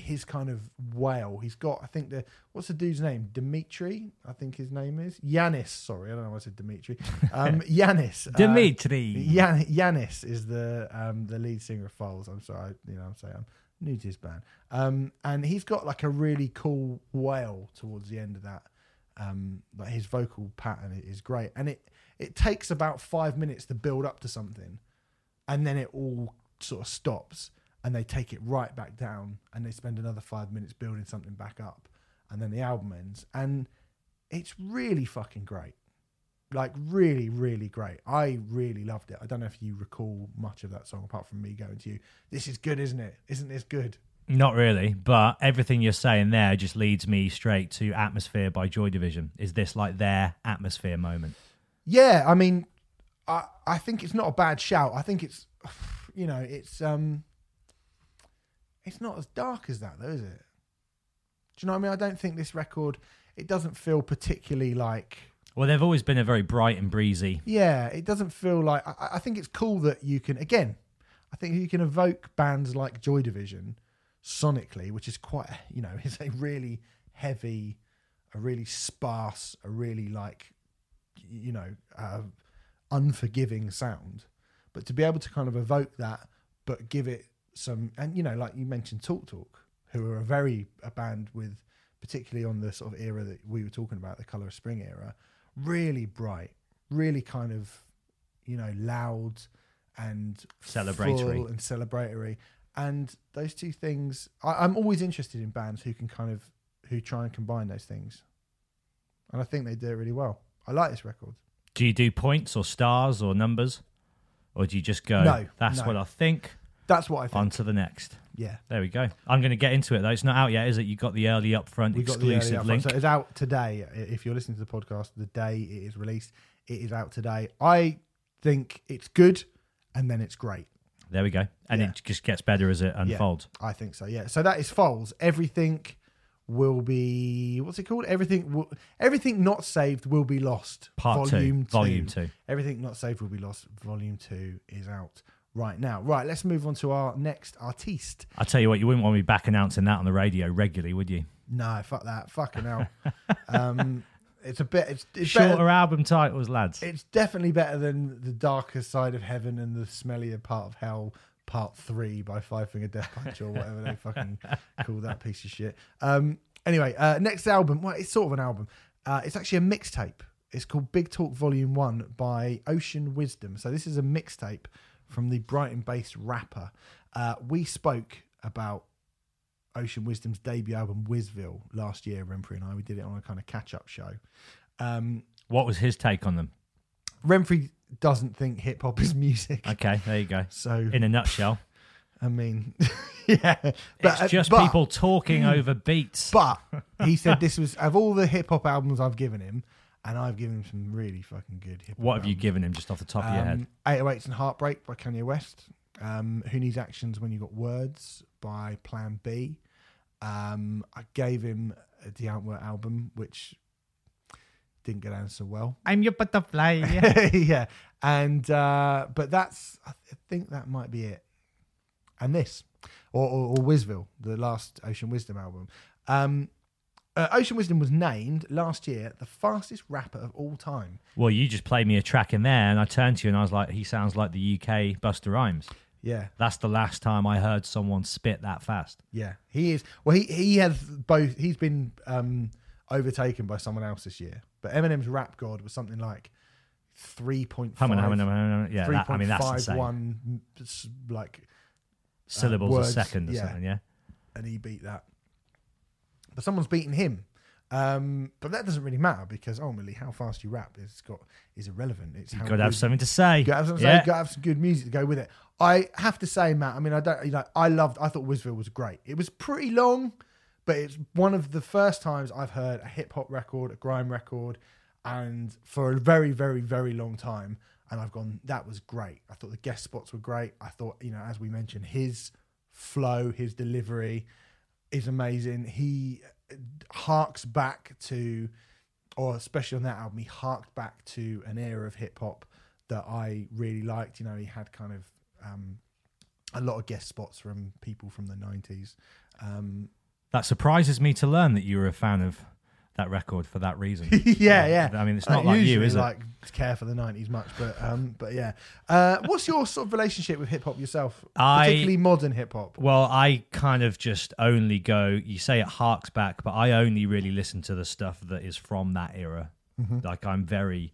his kind of wail. He's got, I think, what's the dude's name? Dimitri, I think his name is. Yanis, sorry. I don't know why I said Dimitri. Yanis. Dimitri. Yanis is the lead singer of Foals. I'm sorry, I'm saying I'm new to his band. And he's got like a really cool wail towards the end of that. Like his vocal pattern is great. And it takes about 5 minutes to build up to something. And then it all sort of stops. And they take it right back down and they spend another 5 minutes building something back up. And then the album ends. And it's really fucking great. Like, really, really great. I really loved it. I don't know if you recall much of that song apart from me going to you, this is good, isn't it? Isn't this good? Not really, but everything you're saying there just leads me straight to Atmosphere by Joy Division. Is this like their Atmosphere moment? Yeah, I mean, I think it's not a bad shout. I think it's, it's not as dark as that, though, is it? Do you know what I mean? I don't think this record, it doesn't feel particularly like... Well, they've always been a very bright and breezy. Yeah, it doesn't feel like... I think it's cool that you can, again, I think you can evoke bands like Joy Division sonically, which is quite, it's a really heavy, a really sparse, a really unforgiving sound. But to be able to kind of evoke that, but give it some, and like you mentioned, Talk, who are a band with, particularly on the sort of era that we were talking about, the Colour of Spring era, really bright, really kind of, loud and celebratory, and those two things. I'm always interested in bands who can who try and combine those things, and I think they do it really well. I like this record. Do you do points or stars or numbers, or do you just go? No, that's what I think. That's what I think. On to the next. Yeah. There we go. I'm going to get into it, though. It's not out yet, is it? You got the early upfront exclusive link. So it's out today. If you're listening to the podcast, the day it is released, it is out today. I think it's good, and then it's great. There we go. And it just gets better as it unfolds. Yeah, I think so, yeah. So that is Foals. Everything will be... What's it called? Everything Not Saved Will Be Lost. Part 2, Volume 2. Everything Not Saved Will Be Lost. Volume 2 is out right now. Right, let's move on to our next artiste. I'll tell you what, you wouldn't want me back announcing that on the radio regularly, would you? No, fuck that. Fucking hell. It's a bit... It's shorter better, album titles, lads. It's definitely better than The Darker Side of Heaven and The Smellier Part of Hell, Part 3 by Five Finger Death Punch or whatever they fucking call that piece of shit. Anyway, next album. Well, it's sort of an album. It's actually a mixtape. It's called Big Talk Volume 1 by Ocean Wisdom. So this is a mixtape from the Brighton-based rapper. We spoke about Ocean Wisdom's debut album, Wizville, last year, Renfrey and I. We did it on a kind of catch-up show. What was his take on them? Renfrey doesn't think hip-hop is music. Okay, there you go. So, in a nutshell. I mean, yeah. But, it's just people talking over beats. But he said this was, of all the hip-hop albums I've given him, and I've given him some really fucking good hip-hop. What have you given him just off the top of your head? 808s and Heartbreak by Kanye West. Who Needs Actions When You Got Words by Plan B. I gave him the Outward album, which didn't go down so well. I'm your butterfly. Yeah. Yeah. And, but that's, I think that might be it. And this, or Wizville, the last Ocean Wisdom album. Ocean Wisdom was named last year the fastest rapper of all time. Well, you just played me a track in there, and I turned to you and I was like, he sounds like the UK Busta Rhymes. Yeah. That's the last time I heard someone spit that fast. Yeah, he is. Well, he has both. He's been overtaken by someone else this year. But Eminem's Rap God was something like 3.5. Yeah, 3.51 that's insane. Like syllables words, a second or something, yeah. And he beat that. But someone's beating him. But that doesn't really matter because ultimately how fast you rap is irrelevant. You've got to have something to say. You've got to have something to say. You've got to have some good music to go with it. I have to say, Matt, I mean, I thought Wizville was great. It was pretty long, but it's one of the first times I've heard a hip-hop record, a grime record, and for a very, very, very long time. And I've gone, that was great. I thought the guest spots were great. I thought, as we mentioned, his flow, his delivery... is amazing. He harks back to, or especially on that album, he harked back to an era of hip hop that I really liked. He had kind of a lot of guest spots from people from the 90s. That surprises me to learn that you were a fan of that record for that reason. I mean, it's not like you, is it? Like, care for the 90s much, but yeah. What's your sort of relationship with hip hop yourself, particularly modern hip hop? Well, I kind of just only go, you say it harks back, but I only really listen to the stuff that is from that era. Mm-hmm. Like, I'm very...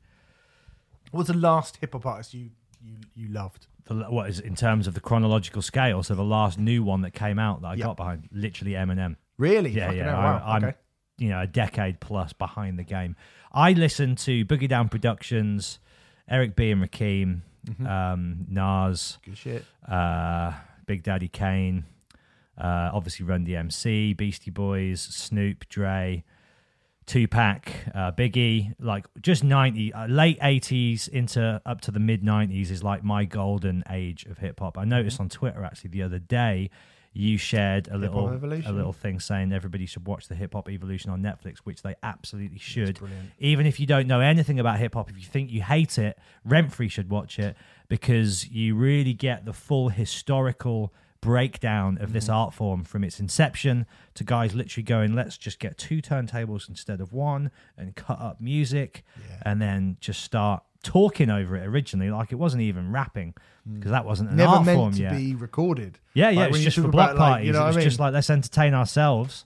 What's the last hip hop artist you loved? What is, in terms of the chronological scale, so the last new one that came out that I got behind, literally Eminem. Really? Yeah, fucking yeah. I'm you know, a decade plus behind the game. I listen to Boogie Down Productions, Eric B and Rakim, Nas, good shit, Big Daddy Kane, obviously Run DMC, Beastie Boys, Snoop, Dre, Tupac, Biggie, like just late 80s into up to the mid 90s is like my golden age of hip hop. I noticed on Twitter actually the other day, you shared a little thing saying everybody should watch the Hip Hop Evolution on Netflix, which they absolutely should. Even if you don't know anything about hip hop, if you think you hate it, Renfrey should watch it because you really get the full historical breakdown of this art form from its inception to guys literally going, let's just get two turntables instead of one and cut up music and then just start talking over it originally, like it wasn't even rapping because that wasn't an art form yet. Never meant to be recorded. Yeah, like, it was just for block parties. Like, you know it was just like, let's entertain ourselves.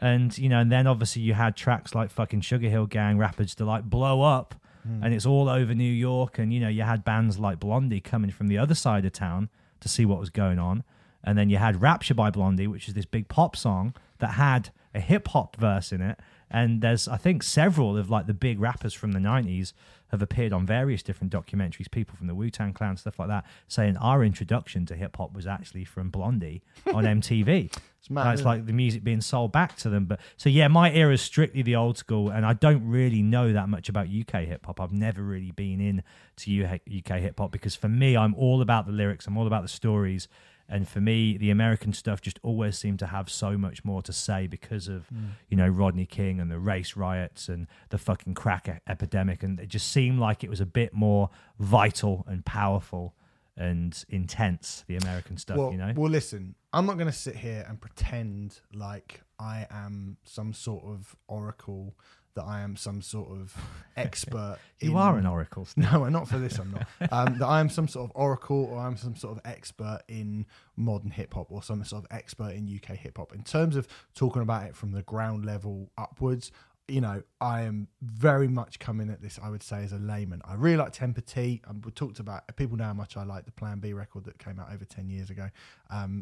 And, you know, and then obviously you had tracks like fucking Sugar Hill Gang, Rapids Delight, blow up and it's all over New York. And, you know, you had bands like Blondie coming from the other side of town to see what was going on. And then you had Rapture by Blondie, which is this big pop song that had a hip hop verse in it. And there's, I think, several of like the big rappers from the 90s have appeared on various different documentaries, people from the Wu-Tang Clan, stuff like that, saying our introduction to hip-hop was actually from Blondie on MTV. It's mad, it's like the music being sold back to them. But so, yeah, my era is strictly the old school, and I don't really know that much about UK hip-hop. I've never really been in to UK hip-hop because, for me, I'm all about the lyrics. I'm all about the stories. And for me, the American stuff just always seemed to have so much more to say because of, you know, Rodney King and the race riots and the fucking crack epidemic. And it just seemed like it was a bit more vital and powerful and intense, the American stuff, you know? Well, listen, I'm not going to sit here and pretend like I am some sort of oracle, that I am some sort of expert. You are an oracle. No, not for this, I'm not. That I am some sort of oracle or I'm some sort of expert in modern hip-hop or some sort of expert in UK hip-hop. In terms of talking about it from the ground level upwards, you know, I am very much coming at this, I would say, as a layman. I really like Temper T. We talked about, people know how much I like the Plan B record that came out over 10 years ago.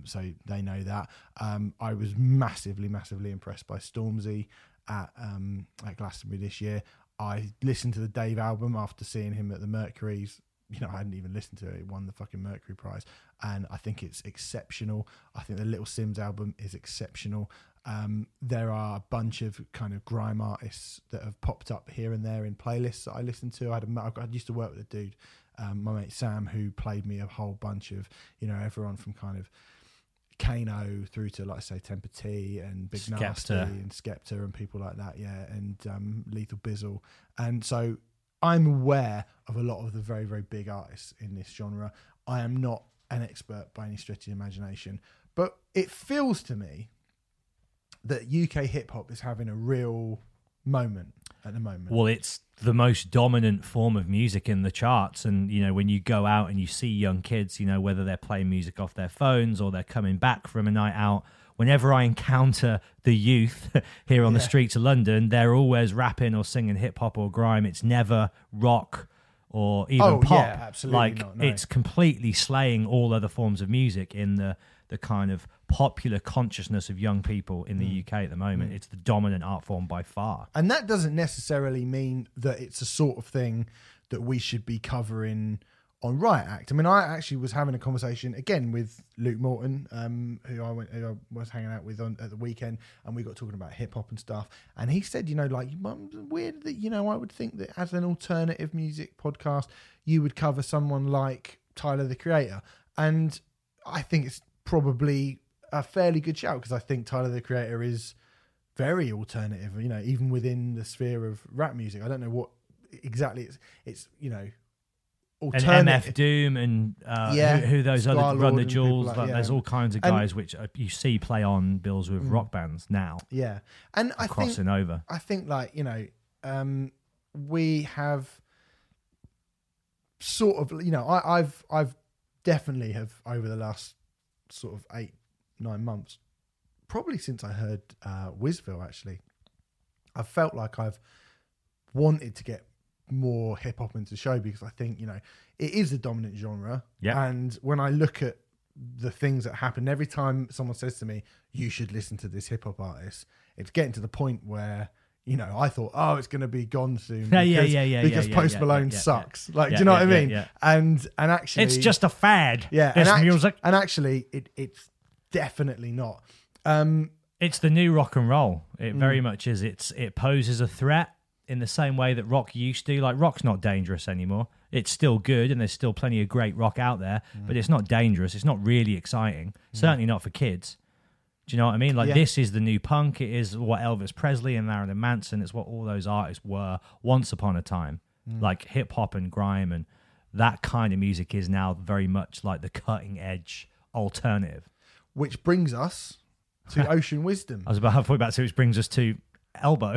So they know that. I was massively, massively impressed by Stormzy at Glastonbury this year. I listened to the Dave album after seeing him at the Mercury's. You know, I hadn't even listened to it. It won the fucking Mercury Prize. And I think it's exceptional. I think the Little Sims album is exceptional. There are a bunch of kind of grime artists that have popped up here and there in playlists that I listened to. I used to work with a dude, my mate Sam, who played me a whole bunch of, you know, everyone from kind of Kano through to, like I say, Temper T and Big Nasty and Skepta and people like that, and Lethal Bizzle. And so I'm aware of a lot of the very, very big artists in this genre. I am not an expert by any stretch of the imagination, but it feels to me that UK hip-hop is having a real moment at the moment. Well, it's the most dominant form of music in the charts, and you know, when you go out and you see young kids, you know, whether they're playing music off their phones or they're coming back from a night out, whenever I encounter the youth here on the streets of London, they're always rapping or singing hip-hop or grime. It's never rock or even pop. Absolutely like not, no. It's completely slaying all other forms of music in the kind of popular consciousness of young people in the UK at the moment. It's the dominant art form by far. And that doesn't necessarily mean that it's a sort of thing that we should be covering on Riot Act. I mean, I actually was having a conversation again with Luke Morton, who I was hanging out with at the weekend, and we got talking about hip hop and stuff. And he said, you know, like, weird that, you know, I would think that as an alternative music podcast, you would cover someone like Tyler, the Creator. And I think it's probably a fairly good shout because I think Tyler, the Creator is very alternative, you know, even within the sphere of rap music. I don't know what exactly it's you know, and MF Doom and who those other Run the Jewels. Like, there's all kinds of guys which you see play on bills with rock bands now. Yeah, and I crossing think, over. I think like we have sort of I've definitely have over the last sort of 8-9 months, probably since I heard Wizville actually, I've felt like I've wanted to get more hip hop into the show because I think, it is a dominant genre. Yeah. And when I look at the things that happen, every time someone says to me, you should listen to this hip hop artist, it's getting to the point where, I thought, it's going to be gone soon because Post Malone sucks. Like, do you know what I mean? Yeah, yeah. And actually... It's just a fad, music. And actually, it's definitely not. It's the new rock and roll. It very much is. It poses a threat in the same way that rock used to. Like, rock's not dangerous anymore. It's still good, and there's still plenty of great rock out there, but it's not dangerous. It's not really exciting. Certainly not for kids. Do you know what I mean? Like, this is the new punk. It is what Elvis Presley and Marilyn Manson, it's what all those artists were once upon a time. Like, hip-hop and grime and that kind of music is now very much like the cutting-edge alternative. Which brings us to Ocean Wisdom. I was about halfway back to which brings us to Elbow.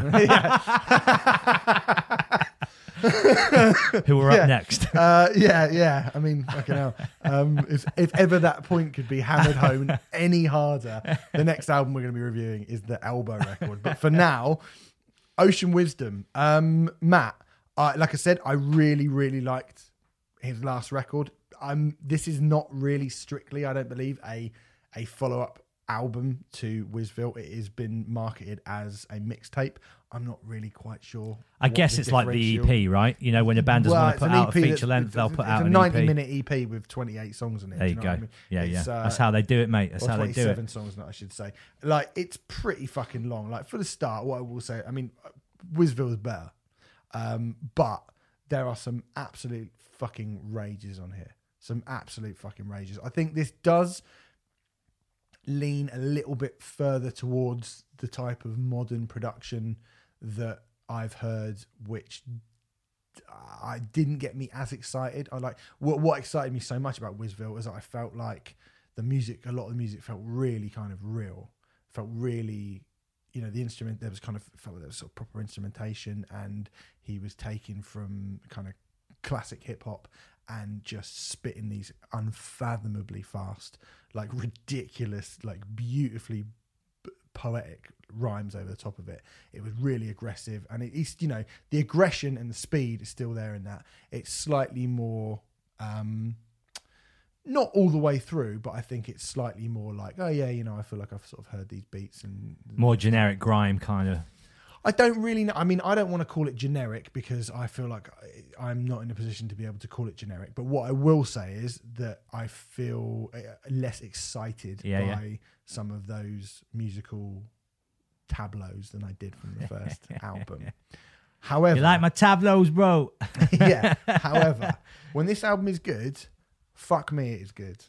Who were up next. I mean, fucking hell. If ever that point could be hammered home any harder, the next album we're going to be reviewing is the Elbow record. But for now, Ocean Wisdom. Matt, like I said, I really, really liked his last record. This is not really strictly, I don't believe, a follow-up album to Wizville. It has been marketed as a mixtape. I'm not really quite sure. I guess it's like the EP, right? When a band doesn't want to put out a feature length, they'll put out an EP. It's a 90-minute EP with 28 songs in it. There you go. I mean? Yeah, yeah. That's how they do it, mate. That's how they do it. 27 songs, I should say. Like, it's pretty fucking long. Like, for the start, what I will say, I mean, Wizville is better, but there are some absolute fucking rages on here. Some absolute fucking rages. I think this does lean a little bit further towards the type of modern production that I've heard, which I didn't get me as excited. I like what excited me so much about Wizville is that I felt like the music, a lot of the music felt really kind of real, felt really, the instrument, there was kind of, felt like there was sort of proper instrumentation, and he was taken from kind of classic hip hop and just spitting these unfathomably fast, like ridiculous, like beautifully poetic rhymes over the top of it. It was really aggressive, and it's the aggression and the speed is still there in that. It's slightly more, not all the way through, but I think it's slightly more like, I feel like I've sort of heard these beats and more generic grime kind of. I don't really know. I mean, I don't want to call it generic because I feel like I'm not in a position to be able to call it generic. But what I will say is that I feel less excited by some of those musical tableaus than I did from the first album. However, you like my tableaus, bro? However, when this album is good, fuck me, it is good.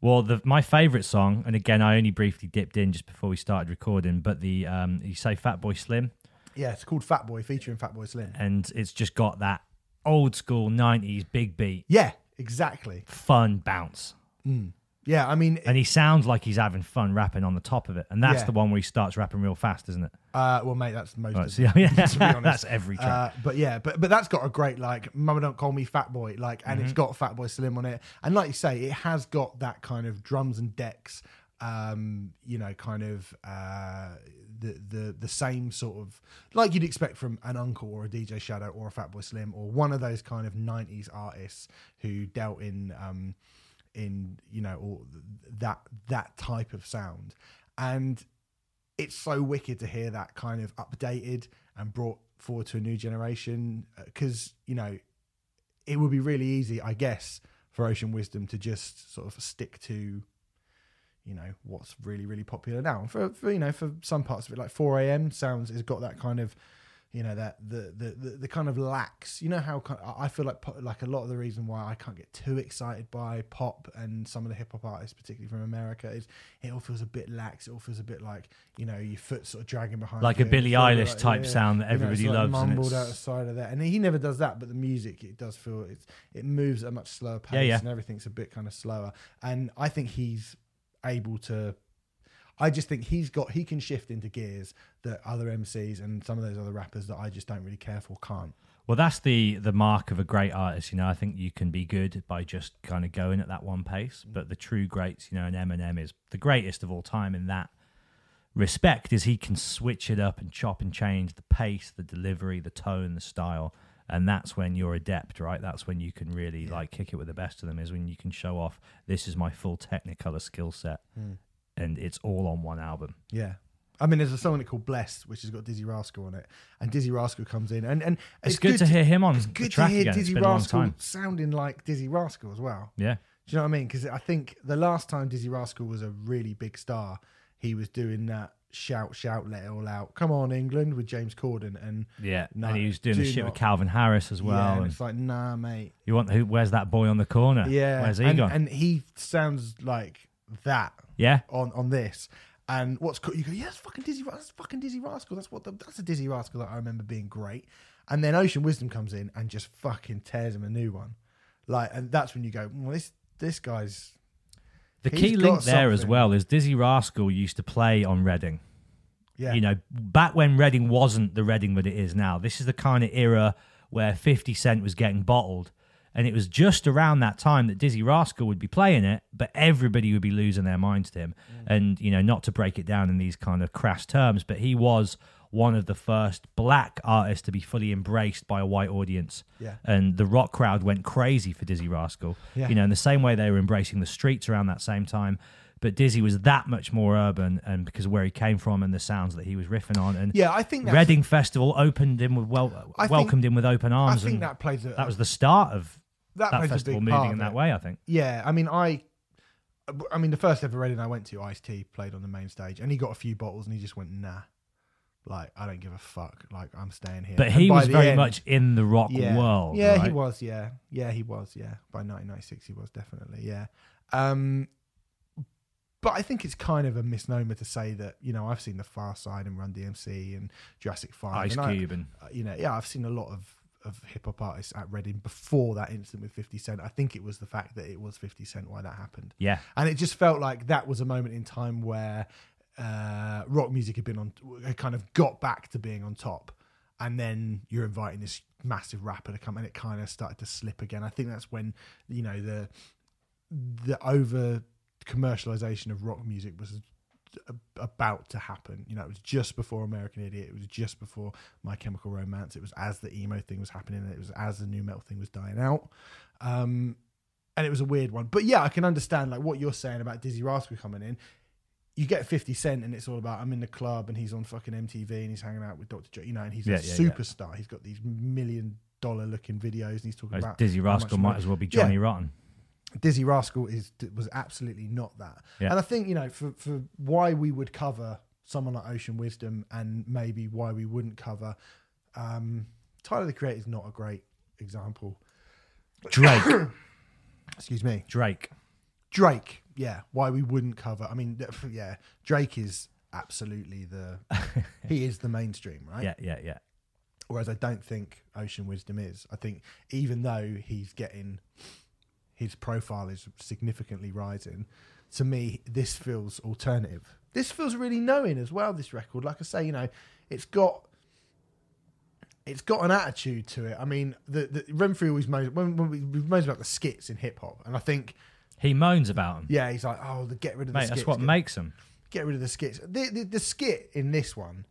Well, my favourite song, and again, I only briefly dipped in just before we started recording, but the you say Fatboy Slim? Yeah, it's called Fatboy, featuring Fatboy Slim. And it's just got that old school 90s big beat. Yeah, exactly. Fun bounce. Mm. Yeah, I mean... And he sounds like he's having fun rapping on the top of it. And that's the one where he starts rapping real fast, isn't it? Well, mate, that's most of it, to be honest. That's every track. But that's got a great, like, Mama Don't Call Me Fat Boy, like, and it's got Fatboy Slim on it. And like you say, it has got that kind of drums and decks, kind of the same sort of, like you'd expect from an Uncle or a DJ Shadow or a Fatboy Slim or one of those kind of 90s artists who dealt in all that type of sound. And it's so wicked to hear that kind of updated and brought forward to a new generation, because it would be really easy, I guess, for Ocean Wisdom to just sort of stick to what's really, really popular now, for some parts of it, like 4am sounds has got that kind of you know, that the kind of lacks, you know, how I feel like pop, like a lot of the reason why I can't get too excited by pop and some of the hip hop artists, particularly from America, is it all feels a bit lax. It all feels a bit like, you know, your foot sort of dragging behind, like you, a Billie Eilish like, type sound that everybody loves. Mumbled outside of that, and he never does that. But the music, it does feel it moves at a much slower pace, and everything's a bit kind of slower. And I think he's able to. I just think he can shift into gears that other MCs and some of those other rappers that I just don't really care for can't. Well, that's the mark of a great artist, you know. I think you can be good by just kind of going at that one pace, but the true greats, you know, and Eminem is the greatest of all time in that respect, is he can switch it up and chop and change the pace, the delivery, the tone, the style, and that's when you're adept, right? That's when you can really like kick it with the best of them, is when you can show off, this is my full Technicolor skill set. Mm. And it's all on one album. Yeah. I mean, there's a song called Blessed, which has got Dizzy Rascal on it. And Dizzy Rascal comes in. And it's good to hear him on the track again. It's good to hear Dizzy Rascal sounding like Dizzy Rascal as well. Yeah. Do you know what I mean? Because I think the last time Dizzy Rascal was a really big star, he was doing that shout, let it all out. Come on, England, with James Corden. And and he was doing the shit with Calvin Harris as well. Yeah, and it's like, nah, mate. You want where's that boy on the corner? Yeah. Where's he gone? And he sounds like that. Yeah, on this, and what's cool, you go, yeah, that's fucking Dizzy Rascal. That's a Dizzy Rascal that I remember being great. And then Ocean Wisdom comes in and just fucking tears him a new one, like, and that's when you go, well, this guy's the key link there as well. Is Dizzy Rascal used to play on Reading, you know, back when Reading wasn't the Reading that it is now. This is the kind of era where 50 Cent was getting bottled. And it was just around that time that Dizzy Rascal would be playing it, but everybody would be losing their minds to him. Mm. And, you know, not to break it down in these kind of crass terms, but he was one of the first black artists to be fully embraced by a white audience. Yeah. And the rock crowd went crazy for Dizzy Rascal, you know, in the same way they were embracing the streets around that same time. But Dizzy was that much more urban, and because of where he came from and the sounds that he was riffing on, and I think Reading Festival opened him with welcomed him with open arms. I think that plays that was the start of that festival moving in that way, I think. Yeah, I mean, the first ever Reading I went to, Ice-T played on the main stage, and he got a few bottles, and he just went, nah. Like, I don't give a fuck. Like, I'm staying here. But he was very much in the rock world. Yeah, right? He was, yeah. Yeah, he was, yeah. By 1996, he was definitely, yeah. But I think it's kind of a misnomer to say that, you know, I've seen The Far Side and Run DMC and Jurassic 5. Ice Cube. I've seen a lot of hip-hop artists at Reading before that incident with 50 Cent. I think it was the fact that it was 50 Cent why that happened. Yeah. And it just felt like that was a moment in time where rock music had kind of got back to being on top. And then you're inviting this massive rapper to come, and it kind of started to slip again. I think that's when, you know, the over-commercialization of rock music was about to happen. You know, it was just before American Idiot, it was just before My Chemical Romance, it was as the emo thing was happening, it was as the new metal thing was dying out, and it was a weird one. But yeah, I can understand like what you're saying about Dizzy Rascal coming in. You get 50 Cent and it's all about, I'm in the club and he's on fucking MTV and he's hanging out with Dr. Dre, you know, and he's a superstar. He's got these $1 million looking videos and he's talking about Dizzy Rascal might as well be Johnny Rotten. Dizzy Rascal was absolutely not that. Yeah. And I think, you know, for why we would cover someone like Ocean Wisdom and maybe why we wouldn't cover Tyler, the Creator is not a great example. Drake. Excuse me. Drake. Yeah. Why we wouldn't cover. I mean, yeah, Drake is absolutely he is the mainstream, right? Yeah. Whereas I don't think Ocean Wisdom is. I think even though he's getting... his profile is significantly rising. To me, this feels alternative. This feels really knowing as well, this record. Like I say, you know, it's got an attitude to it. I mean, the Renfrey always moans, when we moans about the skits in hip-hop, and I think... he moans about them. Yeah, he's like, oh, get rid of the skits. That's what makes them. Get rid of the skits. The skit in this one,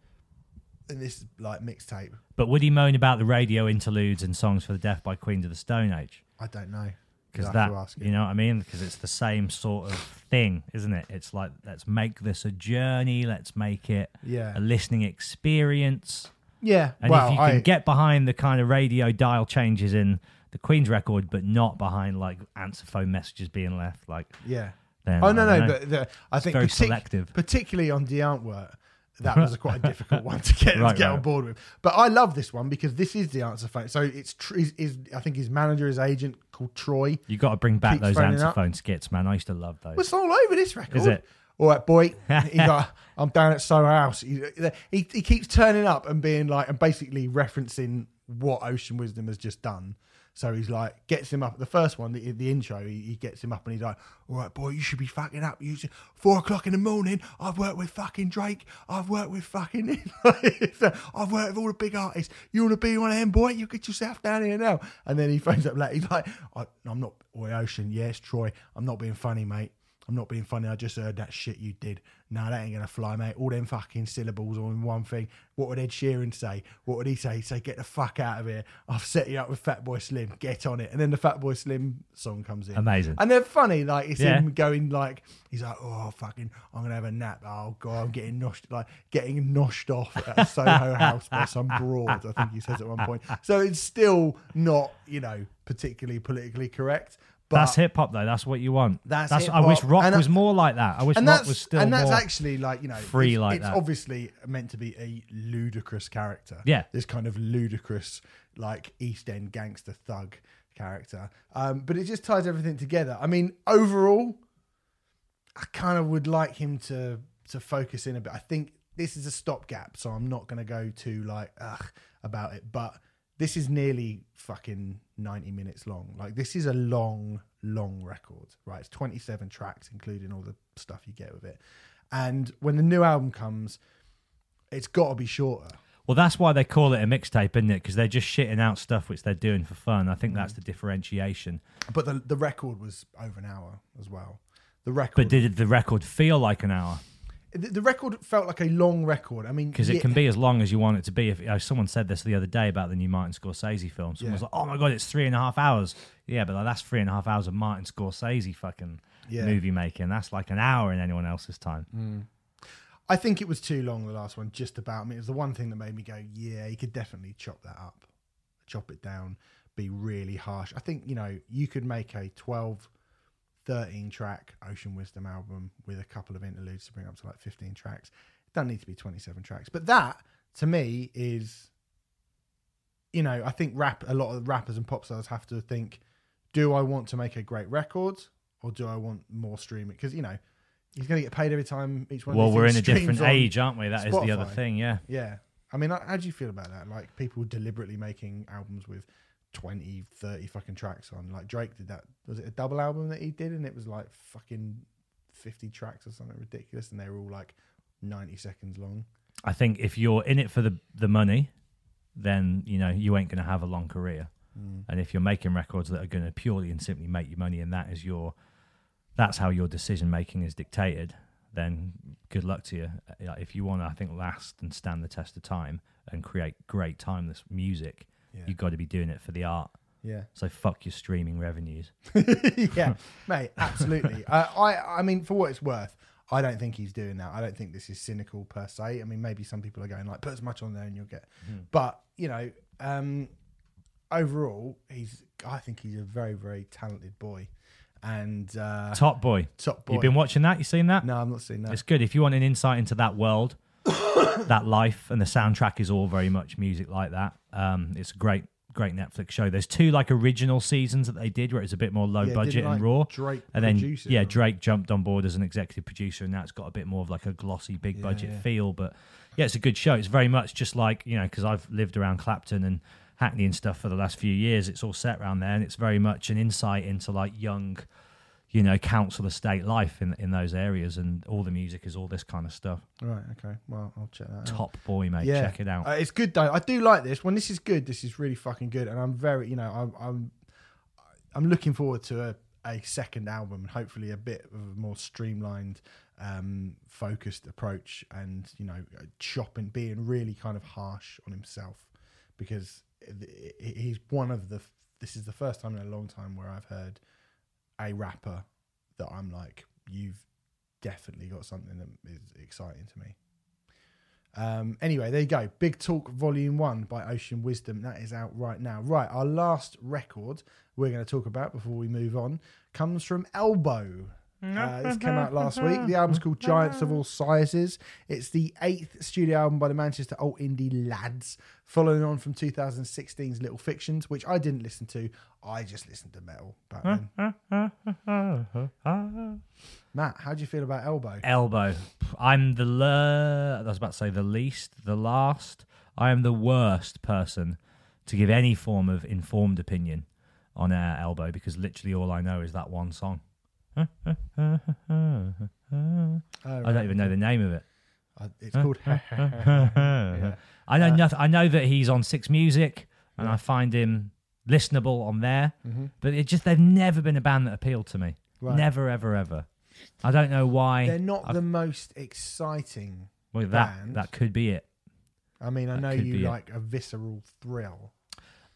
in this like mixtape... But would he moan about the radio interludes and songs for the deaf by Queens of the Stone Age? I don't know. Because that, you know what I mean? Because it's the same sort of thing, isn't it? It's like, let's make this a journey. Let's make it a listening experience. Yeah. And if you can get behind the kind of radio dial changes in the Queen's record, but not behind like answer phone messages being left, like... yeah. Then, I think it's very selective. Particularly on Die Antwoord, that was quite a difficult one to get on board with. But I love this one because this is the answer phone. So it's I think his manager, his agent called Troy. You got to bring back those answer phone skits, man. I used to love those. It's all over this record. Is it? All right, boy. I'm down at Soho House. He keeps turning up and being like, and basically referencing what Ocean Wisdom has just done. So he's like, gets him up. The first one, the intro, he gets him up and he's like, all right, boy, you should be fucking up. 4 o'clock in the morning, I've worked with fucking Drake. I've worked with fucking... I've worked with all the big artists. You want to be one of them, boy? You get yourself down here now. And then he phones up later. He's like, I'm not... Oi, Ocean, yes, Troy. I'm not being funny, mate. I'm not being funny. I just heard that shit you did. No, that ain't going to fly, mate. All them fucking syllables on one thing. What would Ed Sheeran say? What would he say? He'd say, get the fuck out of here. I've set you up with Fatboy Slim. Get on it. And then the Fatboy Slim song comes in. Amazing. And they're funny. Like, it's him going like, he's like, oh, fucking, I'm going to have a nap. Oh, God, I'm getting noshed, off at Soho House by some broad, I think he says at one point. So it's still not, particularly politically correct. But that's hip hop though. That's what you want. That's I wish rock was more like that. I wish rock was still more and that's more actually like free like that. It's obviously meant to be a ludicrous character. Yeah, this kind of ludicrous like East End gangster thug character. But it just ties everything together. I mean, overall, I kind of would like him to focus in a bit. I think this is a stopgap, so I'm not going to go too about it, but. This is nearly fucking 90 minutes long. Like, this is a long, long record, right? It's 27 tracks, including all the stuff you get with it. And when the new album comes, it's got to be shorter. Well, that's why they call it a mixtape, isn't it? Because they're just shitting out stuff which they're doing for fun. I think that's the differentiation. But the record was over an hour as well. But did the record feel like an hour? The record felt like a long record. I mean, because it can be as long as you want it to be. If someone said this the other day about the new Martin Scorsese film, someone was like, "Oh my god, it's 3.5 hours." Yeah, but like, that's 3.5 hours of Martin Scorsese fucking movie making. That's like an hour in anyone else's time. Mm. I think it was too long. The last one, just about. I mean, it was the one thing that made me go, "Yeah, you could definitely chop that up, chop it down, be really harsh." I think you could make a 13 track Ocean Wisdom album with a couple of interludes to bring up to like 15 tracks. It doesn't need to be 27 tracks, but that to me is, I think a lot of rappers and pop stars have to think, do I want to make a great record or do I want more streaming? Because he's going to get paid every time each one. Well, we're in a different age, aren't we? That Spotify is the other thing. Yeah, yeah. I mean, how do you feel about that? Like people deliberately making albums with 20, 30 fucking tracks on. Like Drake did that. Was it a double album that he did? And it was like fucking 50 tracks or something ridiculous. And they were all like 90 seconds long. I think if you're in it for the money, then, you ain't going to have a long career. Mm. And if you're making records that are going to purely and simply make you money and that's how your decision making is dictated, then good luck to you. If you want to, I think, last and stand the test of time and create great timeless music, you've got to be doing it for the art. Yeah. So fuck your streaming revenues. Yeah, mate, absolutely. I mean, for what it's worth, I don't think he's doing that. I don't think this is cynical per se. I mean, maybe some people are going like, put as much on there and you'll get. Mm. But, overall, I think he's a very, very talented boy. And Top Boy. You've been watching that? You seen that? No, I've not seen that. It's good. If you want an insight into that world, that life, and the soundtrack is all very much music like that. It's a great Netflix show. There's two like original seasons that they did where it's a bit more low budget and raw. Drake and then Drake jumped on board as an executive producer, and now it's got a bit more of like a glossy big budget feel. But yeah, it's a good show. It's very much just like because I've lived around Clapton and Hackney and stuff for the last few years. It's all set around there, and it's very much an insight into like young, council estate life in those areas, and all the music is all this kind of stuff. Right, okay. Well, I'll check that out. Top Boy, mate. Yeah. Check it out. It's good, though. I do like this. When this is good, this is really fucking good, and I'm very, I'm looking forward to a second album, and hopefully a bit of a more streamlined, focused approach and, chopping, being really kind of harsh on himself, because he's this is the first time in a long time where I've heard a rapper that I'm like, you've definitely got something that is exciting to me. Anyway, there you go. Big Talk Volume 1 by Ocean Wisdom. That is out right now. Right, our last record we're going to talk about before we move on comes from Elbow. This came out last week. The album's called Giants of All Sizes. It's the 8th studio album by the Manchester Alt Indie Lads, following on from 2016's Little Fictions, which I didn't listen to. I just listened to metal back then. Matt, how do you feel about Elbow? Elbow. I'm the I was about to say the least, the last. I am the worst person to give any form of informed opinion on Elbow, because literally all I know is that one song. I don't even know the name of it. It's called. Yeah. I know nothing. I know that he's on Six Music, and I find him listenable on there. Mm-hmm. But it just—they've never been a band that appealed to me. Right. Never, ever, ever. I don't know why. They're not the most exciting band. That could be it. I mean, I know you like a visceral thrill.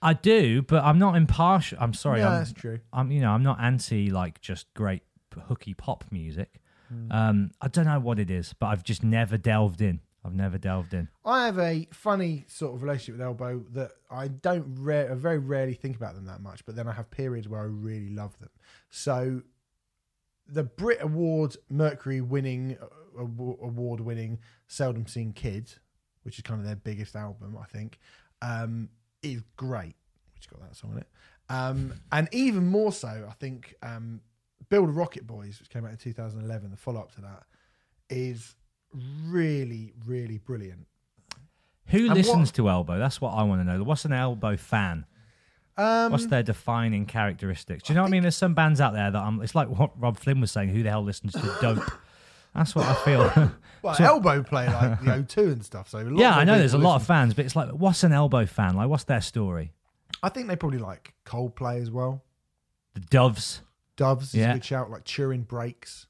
I do, but I'm not impartial. I'm sorry. No, that's true. I'm not anti like just great hooky pop music. Mm. I don't know what it is, but I've just never delved in. I have a funny sort of relationship with Elbow that I don't very rarely think about them that much, but then I have periods where I really love them. So the Brit Award Mercury winning, award winning Seldom Seen Kid, which is kind of their biggest album, I think. Is great, which got that song in it, and even more so, I think. Build a Rocket Boys, which came out in 2011, the follow-up to that, is really, really brilliant. Who listens to Elbow? That's what I want to know. What's an Elbow fan? What's their defining characteristics? Do you know what I mean? There's some bands out there that it's like what Rob Flynn was saying. Who the hell listens to Dope? That's what I feel. Well, Elbow play like the O2 and stuff. So yeah, I know there's a lot of fans, but it's like, what's an Elbow fan? Like, what's their story? I think they probably like Coldplay as well. The Doves. Doves is a good shout, like Turin Breaks,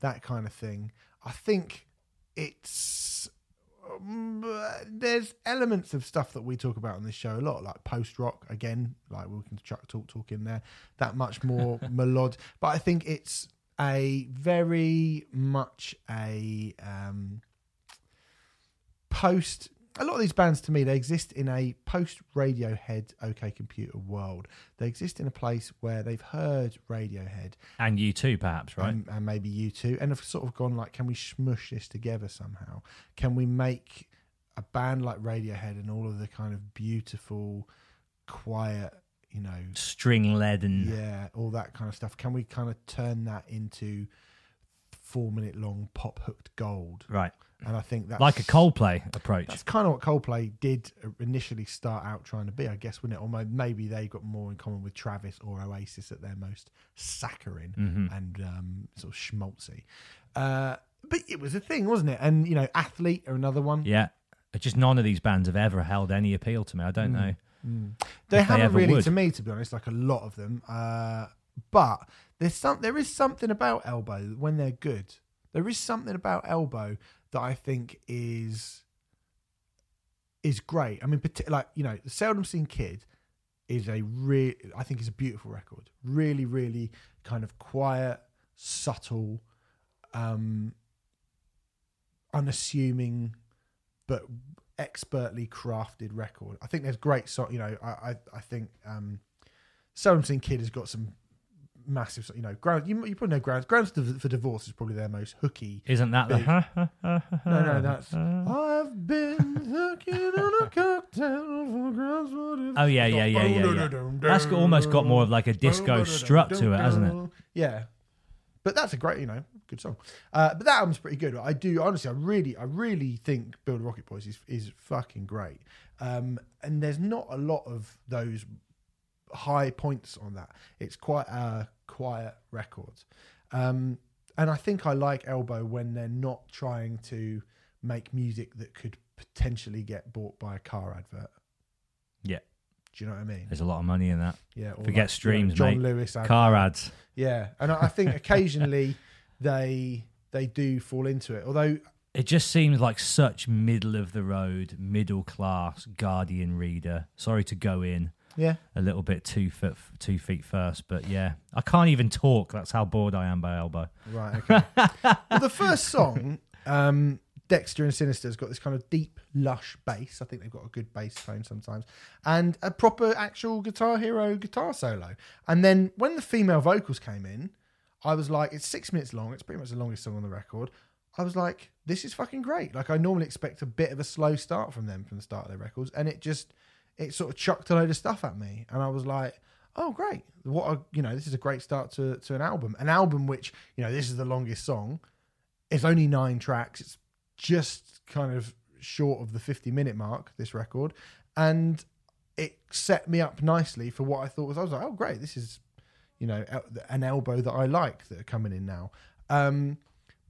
that kind of thing. I think it's... there's elements of stuff that we talk about on this show a lot, like post-rock, again, like we can talk in there, that much more melodic. But I think it's... a very much a post... A lot of these bands, to me, they exist in a post-Radiohead OK Computer world. They exist in a place where they've heard Radiohead. And U2, perhaps, right? And maybe U2. And have sort of gone like, can we smush this together somehow? Can we make a band like Radiohead and all of the kind of beautiful, quiet... you know, string led and all that kind of stuff. Can we kind of turn that into 4 minute long pop hooked gold? Right. And I think that's like a Coldplay approach. That's kind of what Coldplay did initially start out trying to be, I guess, wouldn't it? Or maybe they got more in common with Travis or Oasis at their most saccharine and sort of schmaltzy. But it was a thing, wasn't it? And, you know, Athlete are another one. Yeah. Just none of these bands have ever held any appeal to me. I don't know. They haven't really would. To me, to be honest, like a lot of them, but there is something about Elbow when they're good. There is something about Elbow that I think is great. I mean, like, you know, the Seldom Seen Kid is I think it's a beautiful record, really, really kind of quiet, subtle, unassuming, but expertly crafted record. I think there's great song. You know, I think Seldom Seen Kid has got some massive. You know, Ground. You probably know Grounds for Divorce is probably their most hooky. Isn't that big, no, that's I've been hooking on a cocktail for Grounds for Divorce. Oh yeah. That's almost got more of like a disco strut to it, hasn't it? Yeah. But that's a great, you know, good song. But that album's pretty good. I do, honestly, I really think Build a Rocket Boys is fucking great. And there's not a lot of those high points on that. It's quite a quiet record. And I think I like Elbow when they're not trying to make music that could potentially get bought by a car advert. Yeah. Do you know what I mean? There's a lot of money in that. Yeah, forget like, streams, you know, John mate. Lewis ad car ads. Yeah, and I think occasionally they do fall into it. Although it just seems like such middle of the road, middle class Guardian reader. Sorry to go in. Yeah, a little bit two feet first, but yeah, I can't even talk. That's how bored I am by Elbow. Right. Okay. Well, the first song. Dexter and Sinister's got this kind of deep, lush bass. I think they've got a good bass tone sometimes. And a proper, actual Guitar Hero guitar solo. And then when the female vocals came in, I was like, it's 6 minutes long. It's pretty much the longest song on the record. I was like, this is fucking great. Like, I normally expect a bit of a slow start from them from the start of their records. And it just, it sort of chucked a load of stuff at me. And I was like, oh, great. What a, you know, this is a great start to an album. An album which, you know, this is the longest song. It's only 9 tracks. It's just kind of short of the 50-minute mark, this record. And it set me up nicely for what I thought was, I was like, oh, great. This is, you know, an elbow that I like that are coming in now.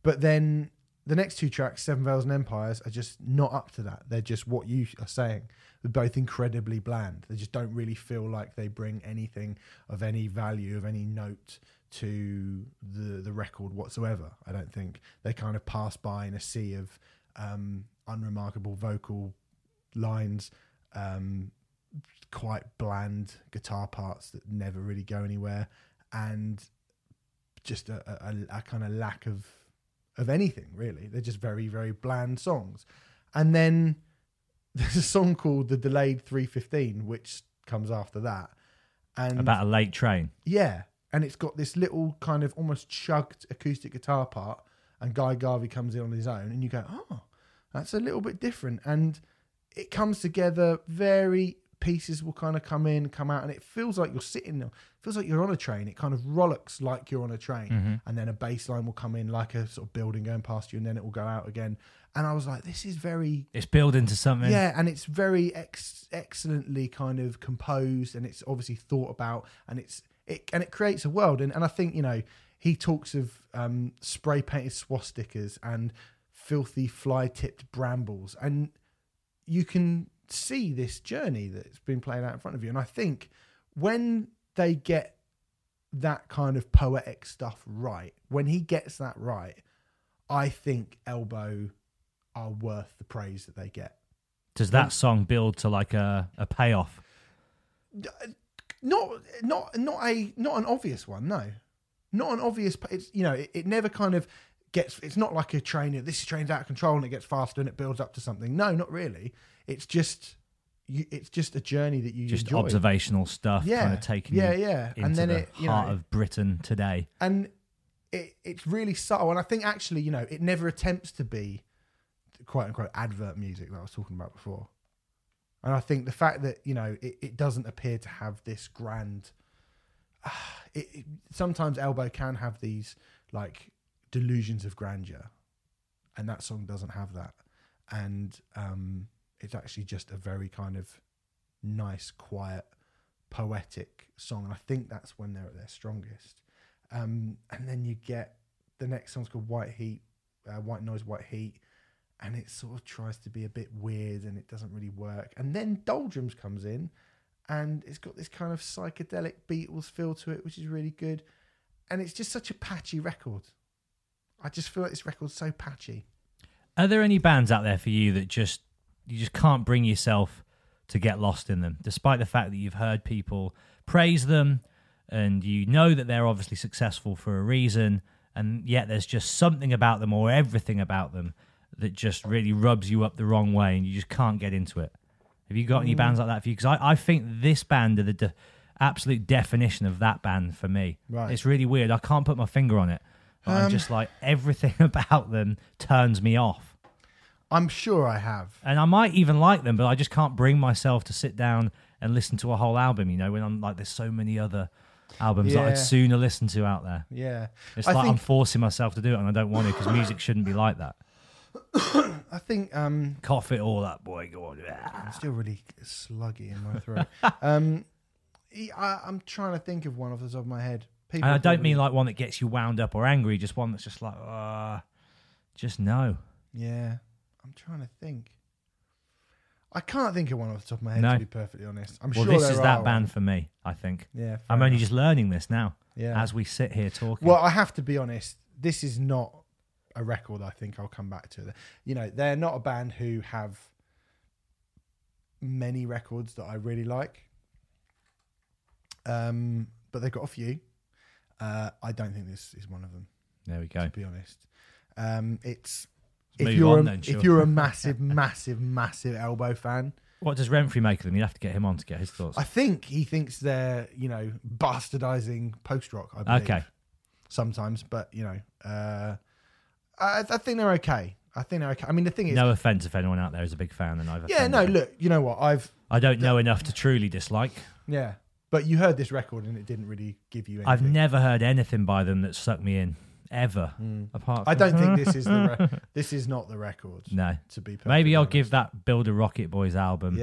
But then the next 2 tracks, Seven Veils and Empires, are just not up to that. They're just what you are saying. They're both incredibly bland. They just don't really feel like they bring anything of any value, of any note to the record whatsoever, I don't think. They kind of pass by in a sea of unremarkable vocal lines, quite bland guitar parts that never really go anywhere, and just a kind of lack of anything, really. They're just very, very bland songs. And then there's a song called The Delayed 3:15, which comes after that. And about a late train. Yeah. And it's got this little kind of almost chugged acoustic guitar part, and Guy Garvey comes in on his own, and you go, oh, that's a little bit different. And it comes together very... Pieces will kind of come in, come out, and it feels like you're sitting, it feels like you're on a train. It kind of rollicks like you're on a train, mm-hmm. and then a bass line will come in like a sort of building going past you, and then it will go out again. And I was like, this is very... It's building to something. Yeah, and it's very excellently kind of composed, and it's obviously thought about, and it creates a world. And I think, you know, he talks of spray-painted swastikas and filthy fly-tipped brambles, and you can... see this journey that's been played out in front of you. And I think when they get that kind of poetic stuff right, when he gets that right, I think Elbow are worth the praise that they get. Does that song build to like a payoff? Not an obvious one, no. Not an obvious, it's, you know, it never kind of gets, it's not like a train, this train's out of control and it gets faster and it builds up to something. No, not really. It's just, it's just a journey that you just enjoy. Observational stuff, kind of taking you into the heart of Britain today. And it's really subtle. And I think actually, you know, it never attempts to be quote unquote advert music that I was talking about before. And I think the fact that, you know, it doesn't appear to have this grand. Sometimes Elbow can have these like delusions of grandeur, and that song doesn't have that. And it's actually just a very kind of nice, quiet, poetic song. And I think that's when they're at their strongest. And then you get the next song's called White Noise, White Heat. And it sort of tries to be a bit weird and it doesn't really work. And then Doldrums comes in and it's got this kind of psychedelic Beatles feel to it, which is really good. And it's just such a patchy record. I just feel like this record's so patchy. Are there any bands out there for you that just, you just can't bring yourself to get lost in them, despite the fact that you've heard people praise them and you know that they're obviously successful for a reason, and yet there's just something about them or everything about them that just really rubs you up the wrong way and you just can't get into it? Have you got any bands like that for you? Because I think this band are the absolute definition of that band for me. Right. It's really weird. I can't put my finger on it. But I'm just like, everything about them turns me off. I'm sure I have. And I might even like them, but I just can't bring myself to sit down and listen to a whole album, you know, when I'm like, there's so many other albums that I'd sooner listen to out there. Yeah. It's like I'm forcing myself to do it and I don't want to, because music shouldn't be like that. I think... cough it all up, boy. Go on. I'm still really sluggy in my throat. I'm trying to think of one off the top of my head. People, and I don't mean like one that gets you wound up or angry, just one that's just like, just no. Yeah. I'm trying to think. I can't think of one off the top of my head, to be perfectly honest. Well, this is that band for me, I think. Yeah. I'm only just learning this now as we sit here talking. Well, I have to be honest. This is not a record I think I'll come back to. You know, they're not a band who have many records that I really like. But they've got a few. I don't think this is one of them. There we go. To be honest. If you're a massive, massive, massive Elbow fan. What does Renfrey make of them? You have to get him on to get his thoughts. I think he thinks they're, you know, bastardizing post-rock, I believe. Okay. sometimes, but you know, I think they're okay. I mean, the thing is, no offense if anyone out there is a big fan, and I've look, you know what? I don't know enough to truly dislike. Yeah, but you heard this record and it didn't really give you anything. I've never heard anything by them that sucked me in ever. Apart from I don't think this is the this is not the record. No, to be perfect. Maybe I'll give that Build a Rocket Boys album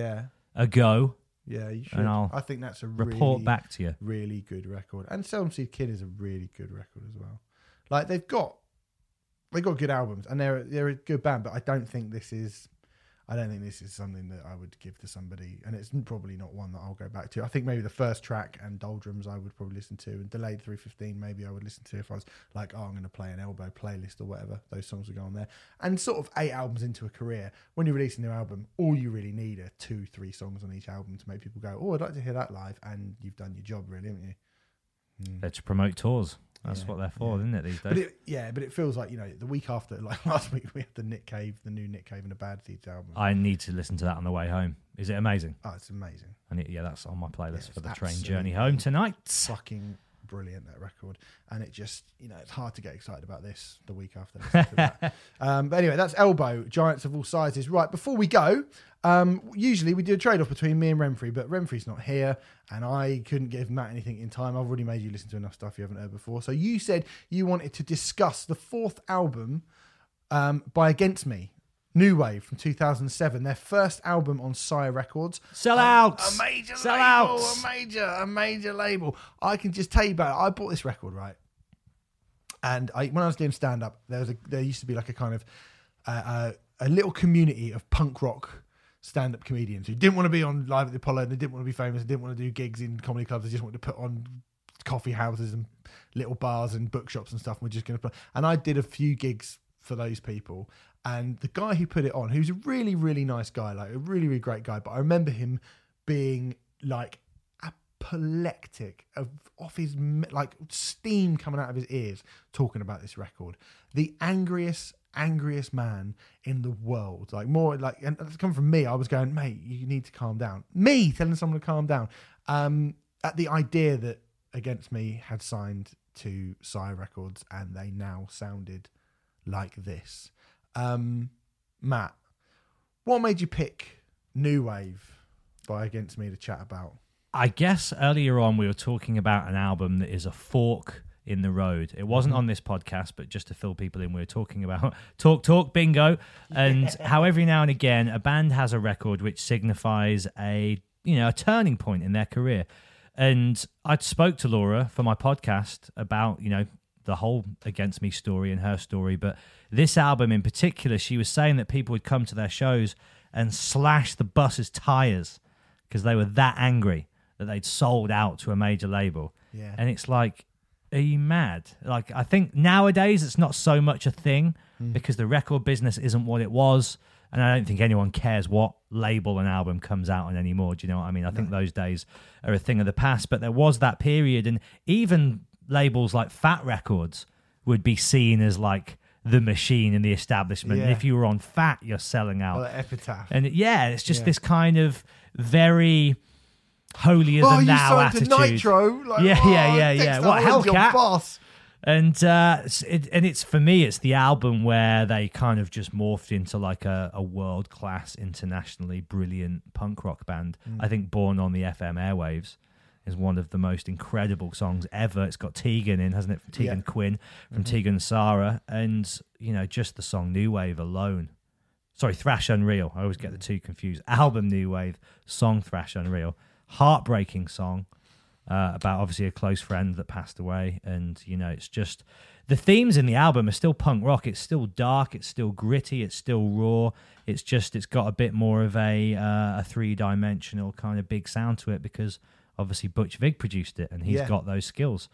a go. Yeah, you should. And I think that's a report really, back to you. Really good record. And Seldom Seed Kid is a really good record as well. Like they've got good albums and they're a good band, but I don't think this is something that I would give to somebody, and it's probably not one that I'll go back to. I think maybe the first track and Doldrums I would probably listen to, and Delayed 315 maybe I would listen to if I was like, oh, I'm going to play an Elbow playlist or whatever. Those songs would go on there. And sort of 8 albums into a career, when you release a new album, all you really need are 2-3 songs on each album to make people go, oh, I'd like to hear that live, and you've done your job really, haven't you? Mm. They're to promote tours. That's what they're for, isn't it, these days? But it feels like, you know, the week after, like last week, we had the new Nick Cave and the Bad Seeds album. I need to listen to that on the way home. Is it amazing? Oh, it's amazing. And that's on my playlist for the train journey home tonight. Fucking brilliant, that record. And it just, you know, it's hard to get excited about this the week after listening to that. But anyway, that's Elbow, Giants of All Sizes. Right, before we go, usually we do a trade-off between me and Renfrey, but Renfrey's not here, and I couldn't give Matt anything in time. I've already made you listen to enough stuff you haven't heard before. So you said you wanted to discuss the 4th album by Against Me, New Wave from 2007, their first album on Sire Records. Sellouts! A major label. I can just tell you about it. I bought this record, right? And when I was doing stand-up, there used to be like a kind of a little community of punk rock stand-up comedians who didn't want to be on Live at the Apollo, and they didn't want to be famous, they didn't want to do gigs in comedy clubs, they just wanted to put on coffee houses and little bars and bookshops and stuff, and we're just going to play. And I did a few gigs for those people. And the guy who put it on, who's a really, really nice guy, like a really, really great guy, but I remember him being like apoplectic, off his, like steam coming out of his ears, talking about this record. The angriest man in the world. Like more like, and that's come from me. I was going, mate, you need to calm down. Me telling someone to calm down. At the idea that Against Me had signed to Sire Records and they now sounded like this. Matt, what made you pick New Wave by Against Me to chat about? I guess earlier on we were talking about an album that is a fork in the road. It wasn't on this podcast, but just to fill people in, we were talking about Talk Bingo, and how every now and again a band has a record which signifies a turning point in their career. And I spoke to Laura for my podcast about, you know, the whole Against Me story and her story, but this album in particular, she was saying that people would come to their shows and slash the bus's tires because they were that angry that they'd sold out to a major label. Yeah. And it's like, are you mad? Like, I think nowadays it's not so much a thing because the record business isn't what it was, and I don't think anyone cares what label an album comes out on anymore. Do you know what I mean? I think those days are a thing of the past, but there was that period, and even labels like Fat Records would be seen as like the machine and the establishment. Yeah. And if you were on Fat, you're selling out. Like Epitaph. And it's just this kind of very holier-than-thou attitude. Oh, you signed to Nitro? Like, yeah. What, Hellcat? Boss. And it's for me, it's the album where they kind of just morphed into like a world-class, internationally brilliant punk rock band. I think Born on the FM airwaves is one of the most incredible songs ever. It's got Tegan in, hasn't it? From Tegan Quinn, from Tegan Sara. And, you know, just the song New Wave alone. Sorry, Thrash Unreal. I always get the two confused. Album New Wave, song Thrash Unreal. Heartbreaking song about obviously a close friend that passed away. And, you know, it's just the themes in the album are still punk rock. It's still dark. It's still gritty. It's still raw. It's just, it's got a bit more of a three-dimensional kind of big sound to it because obviously Butch Vig produced it and he's got those skills.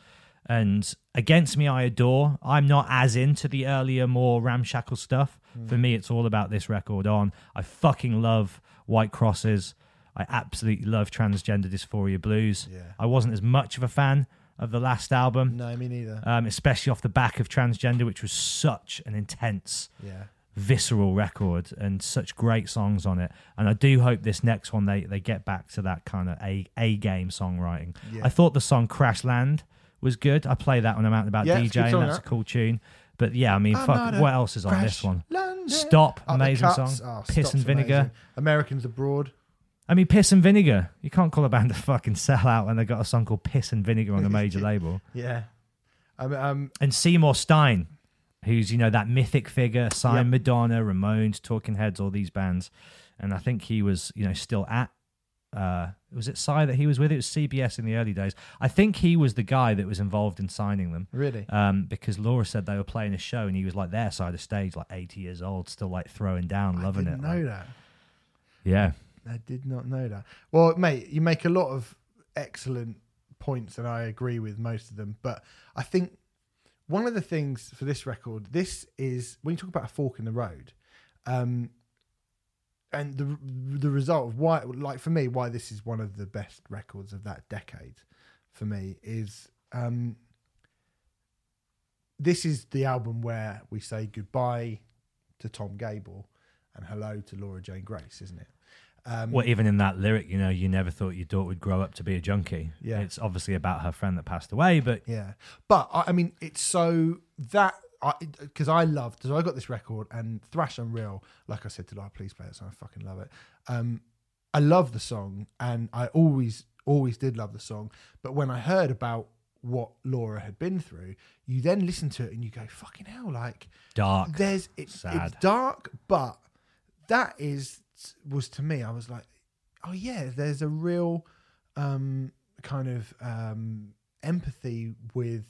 And Against Me, I adore. I'm not as into the earlier, more ramshackle stuff. For me, it's all about this record on. I fucking love White Crosses. I absolutely love Transgender Dysphoria Blues. Yeah. I wasn't as much of a fan of the last album. No, me neither. Especially off the back of Transgender, which was such an intense, visceral record and such great songs on it. And I do hope this next one they get back to that kind of A game songwriting. I thought the song Crash Land was good. I play that when I'm out and about DJing. That's a cool tune. But yeah, I mean, what else is on this one? London. Stop, amazing song. Oh, Piss and Vinegar. Amazing. Americans Abroad. I mean, Piss and Vinegar. You can't call a band a fucking sellout when they got a song called Piss and Vinegar on a major label. Yeah. And Seymour Stein, who's, you know, that mythic figure, signed Madonna, Ramones, Talking Heads, all these bands. And I think he was, you know, still at, was it Psy that he was with? It was CBS in the early days. I think he was the guy that was involved in signing them. Really? Because Laura said they were playing a show and he was like their side of stage, like 80 years old, still like throwing down, loving it. I didn't know that. Yeah. I did not know that. Well, mate, you make a lot of excellent points and I agree with most of them. But I think one of the things for this record, this is, when you talk about a fork in the road, and the result of why, like for me, why this is one of the best records of that decade for me is this is the album where we say goodbye to Tom Gable and hello to Laura Jane Grace, isn't it? Well, even in that lyric, you know, you never thought your daughter would grow up to be a junkie. Yeah. It's obviously about her friend that passed away, but... Yeah. But, I mean, it's so... that... Because I got this record and Thrash Unreal, like I said to Laura, please play that song, I fucking love it. I love the song and I always did love the song. But when I heard about what Laura had been through, you then listen to it and you go, fucking hell, like... Dark. Sad. It's dark, but that is... was to me, I was like, oh yeah, there's a real empathy with,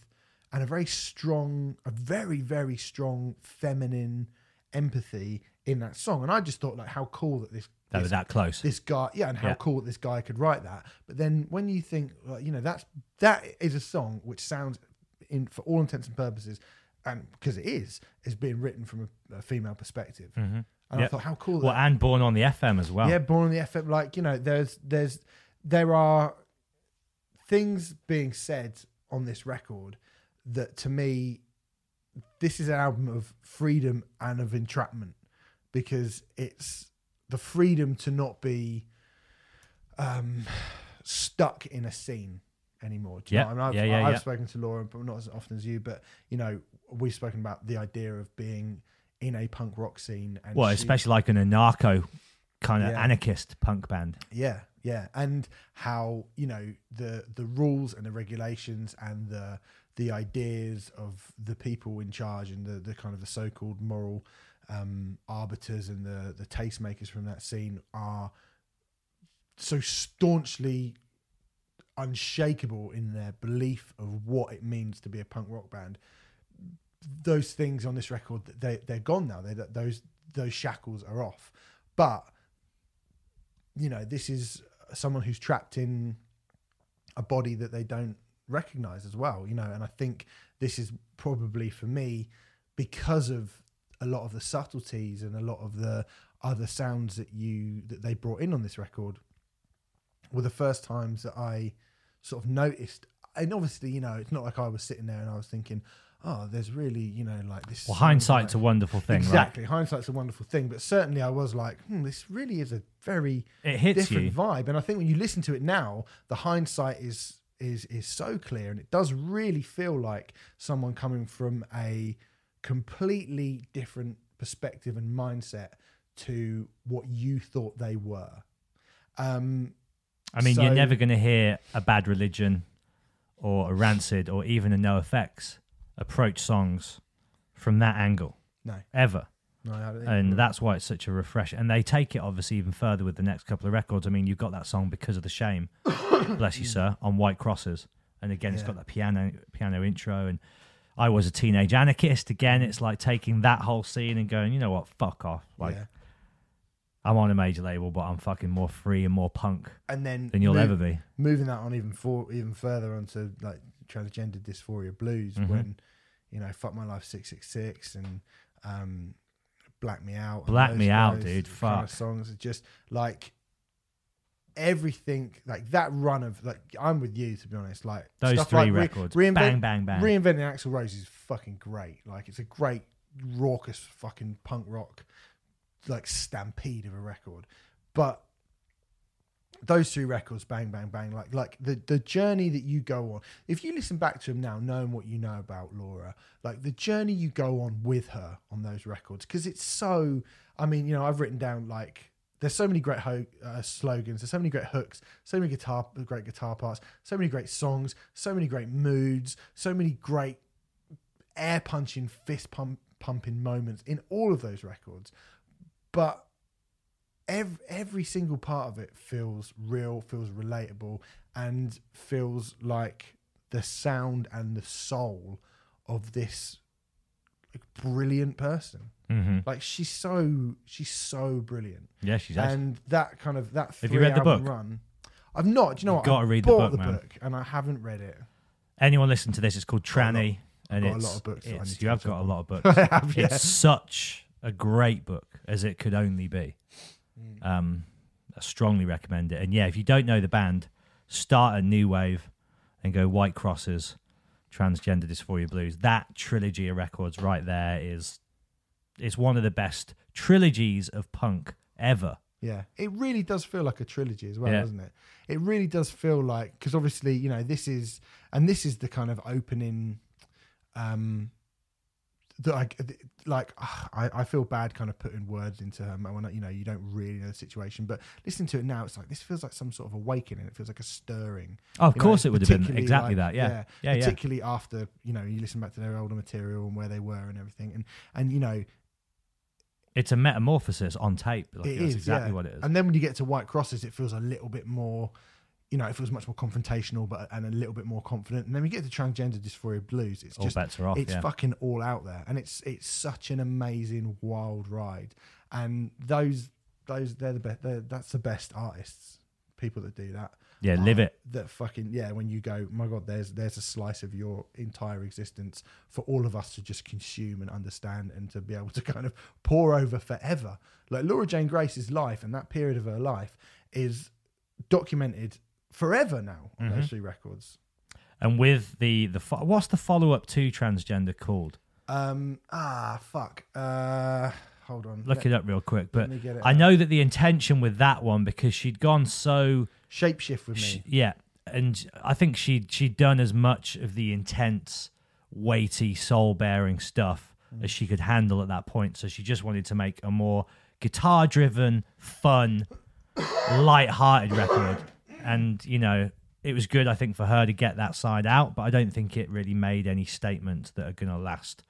and a very, very strong feminine empathy in that song. And I just thought, like, how cool that this was that close. This guy, yeah, and how cool that this guy could write that. But then when you think, like, you know, that is a song which sounds, in for all intents and purposes, and because it is being written from a female perspective. Mm-hmm. And I thought, how cool. Well, and Born on the FM as well. Yeah, Born on the FM. Like, you know, there are things being said on this record that, to me, this is an album of freedom and of entrapment, because it's the freedom to not be stuck in a scene anymore. Do you know what I mean? I've spoken to Laura, but not as often as you, but, you know, we've spoken about the idea of being... in a punk rock scene. And especially like an anarcho kind of anarchist punk band. Yeah, yeah. And how, you know, the rules and the regulations and the ideas of the people in charge and the kind of the so-called moral arbiters and the tastemakers from that scene are so staunchly unshakable in their belief of what it means to be a punk rock band. Those things on this record, they're gone now. Those shackles are off. But, you know, this is someone who's trapped in a body that they don't recognise as well, you know. And I think this is probably, for me, because of a lot of the subtleties and a lot of the other sounds that they brought in on this record, were the first times that I sort of noticed. And obviously, you know, it's not like I was sitting there and I was thinking... oh, there's really, you know, like this... Well, hindsight's a wonderful thing, exactly, right? Hindsight's a wonderful thing, but certainly I was like, this really is a very different vibe. And I think when you listen to it now, the hindsight is so clear, and it does really feel like someone coming from a completely different perspective and mindset to what you thought they were. You're never going to hear a Bad Religion or a Rancid or even a NoFX approach songs from that angle. No. Ever. No, I don't think. And that's why it's such a refresh. And they take it, obviously, even further with the next couple of records. I mean, you've got that song Because of the Shame, bless you, sir, on White Crosses. And again, it's got that piano intro. And I Was a Teenage Anarchist. Again, it's like taking that whole scene and going, you know what, fuck off. Like, I'm on a major label, but I'm fucking more free and more punk than you'll ever be. Moving that on even further onto, like, Transgender Dysphoria Blues, when, you know, Fuck My Life 666 and Black Me Out. Black Me Out, dude. Fuck. Kind of songs are just like everything, like that run of, like, I'm with you, to be honest. Like, those three records. Bang, bang, bang. Reinventing Axl Rose is fucking great. Like, it's a great, raucous, fucking punk rock, like, stampede of a record. But those two records, bang, bang, bang, like the journey that you go on. If you listen back to them now, knowing what you know about Laura, like the journey you go on with her on those records, because it's so, I mean, you know, I've written down like, there's so many great slogans, there's so many great hooks, so many great guitar parts, so many great songs, so many great moods, so many great air punching, fist pumping moments in all of those records. But every single part of it feels real, feels relatable, and feels like the sound and the soul of this like, brilliant person. Mm-hmm. Like she's so brilliant. Yeah, she's excellent. And that kind of that. Have you read the book? Run, I've not. Do you know what? You've got to read the book, man. I bought the book and I haven't read it. Anyone listen to this? It's called Tranny, and it's got a lot of books. You have got a lot of books. I have, yeah. It's such a great book as it could only be. I strongly recommend it. And yeah, if you don't know the band, start at New Wave and go White Crosses, Transgender Dysphoria Blues. That trilogy of records right there is. It's one of the best trilogies of punk ever. Yeah, it really does feel like a trilogy as well, yeah. Doesn't it? It really does feel like, because obviously, you know, this is the kind of opening, I feel bad kind of putting words into her. You know, you don't really know the situation, but listening to it now, it's like, this feels like some sort of awakening. It feels like a stirring. Oh, of course it would have been exactly that. Yeah. Particularly after, you know, you listen back to their older material and where they were and everything. And you know, it's a metamorphosis on tape. Like, that's exactly what it is. And then when you get to White Crosses, it feels a little bit more, you know, it feels much more confrontational, and a little bit more confident. And then we get to Transgender Dysphoria Blues. It's all just, bets are off, it's fucking all out there, and it's such an amazing, wild ride. And those they're the best. That's the best artists, people that do that. Yeah, live it. That fucking when you go, my God, there's a slice of your entire existence for all of us to just consume and understand, and to be able to kind of pour over forever. Like Laura Jane Grace's life and that period of her life is documented forever now on those three records. And with the what's the follow-up to Transgender called? Hold on, look it up real quick, but I know that the intention with that one, because she'd gone so Shapeshift with me, and I think she'd done as much of the intense, weighty, soul-bearing stuff as she could handle at that point, so she just wanted to make a more guitar-driven, fun, light-hearted record. And, you know, it was good, I think, for her to get that side out, but I don't think it really made any statements that are going to last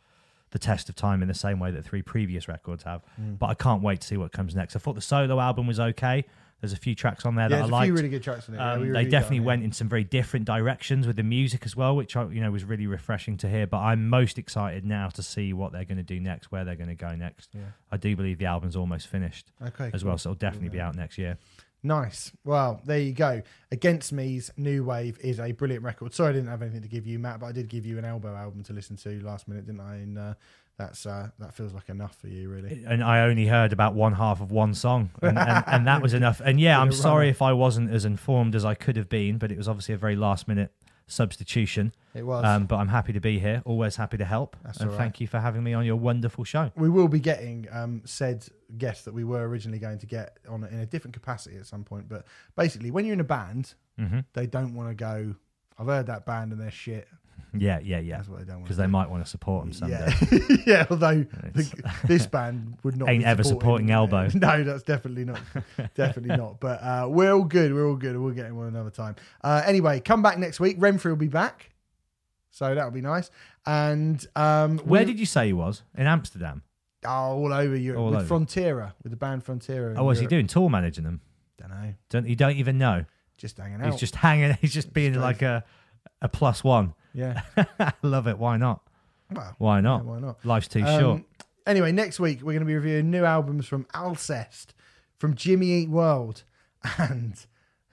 the test of time in the same way that three previous records have. But I can't wait to see what comes next. I thought the solo album was okay. There's a few tracks on there that I liked. There's a few really good tracks on it. They definitely went in some very different directions with the music as well, which, you know, was really refreshing to hear. But I'm most excited now to see what they're going to do next, where they're going to go next. Yeah. I do believe the album's almost finished well, so it'll definitely be out next year. Nice. Well, there you go. Against Me's New Wave is a brilliant record. Sorry I didn't have anything to give you, Matt, but I did give you an Elbow album to listen to last minute, didn't I? And that feels like enough for you, really. And I only heard about one half of one song, and that was enough. And yeah, I'm sorry if I wasn't as informed as I could have been, but it was obviously a very last minute substitution. It was. But I'm happy to be here, always happy to help. That's and right. Thank you for having me on your wonderful show. We will be getting said guest that we were originally going to get on in a different capacity at some point, but basically when you're in a band, they don't want to go, I've heard that band and they're shit. Yeah. That's what they don't want, because they might want to support them someday. Yeah, although this band would not ain't ever supporting Elbow. No, that's definitely not. But we're all good. We'll get in one another time. Anyway, come back next week. Renfrey will be back, so that'll be nice. And where did you say he was? In Amsterdam. Oh, all over Europe with Frontiera, with the band Frontiera. Oh, what's he doing? Tour managing them? Don't know. You don't even know? Just hanging out. He's just hanging. He's just being like a plus one. Yeah. Love it. Why not? Well, why not? Yeah, why not? Life's too short. Anyway, next week we're going to be reviewing new albums from Alcest, from Jimmy Eat World, and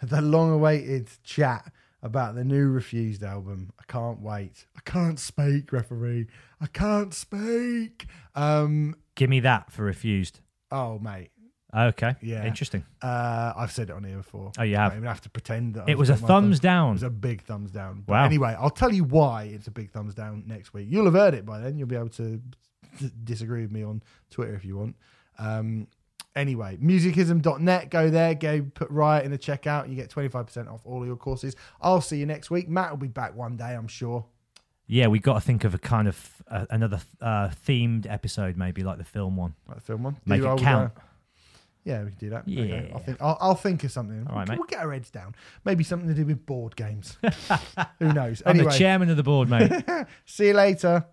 the long-awaited chat about the new Refused album. I can't wait. I can't speak, referee. I can't speak. Give me that for Refused. Oh, mate. Okay. Yeah. Interesting. I've said it on here before. Oh, you have? I don't even have to pretend that. It was a thumbs down. It was a big thumbs down. But wow. Anyway, I'll tell you why it's a big thumbs down next week. You'll have heard it by then. You'll be able to disagree with me on Twitter if you want. Anyway, musicism.net, go there, go put Riot in the checkout, and you get 25% off all of your courses. I'll see you next week. Matt will be back one day, I'm sure. Yeah, we got to think of a kind of another themed episode, maybe like the film one. Like the film one? Make it count. Yeah, we can do that. Yeah. Okay. I'll think of something. All right, mate. We'll get our heads down. Maybe something to do with board games. Who knows? Anyway. I'm the chairman of the board, mate. See you later.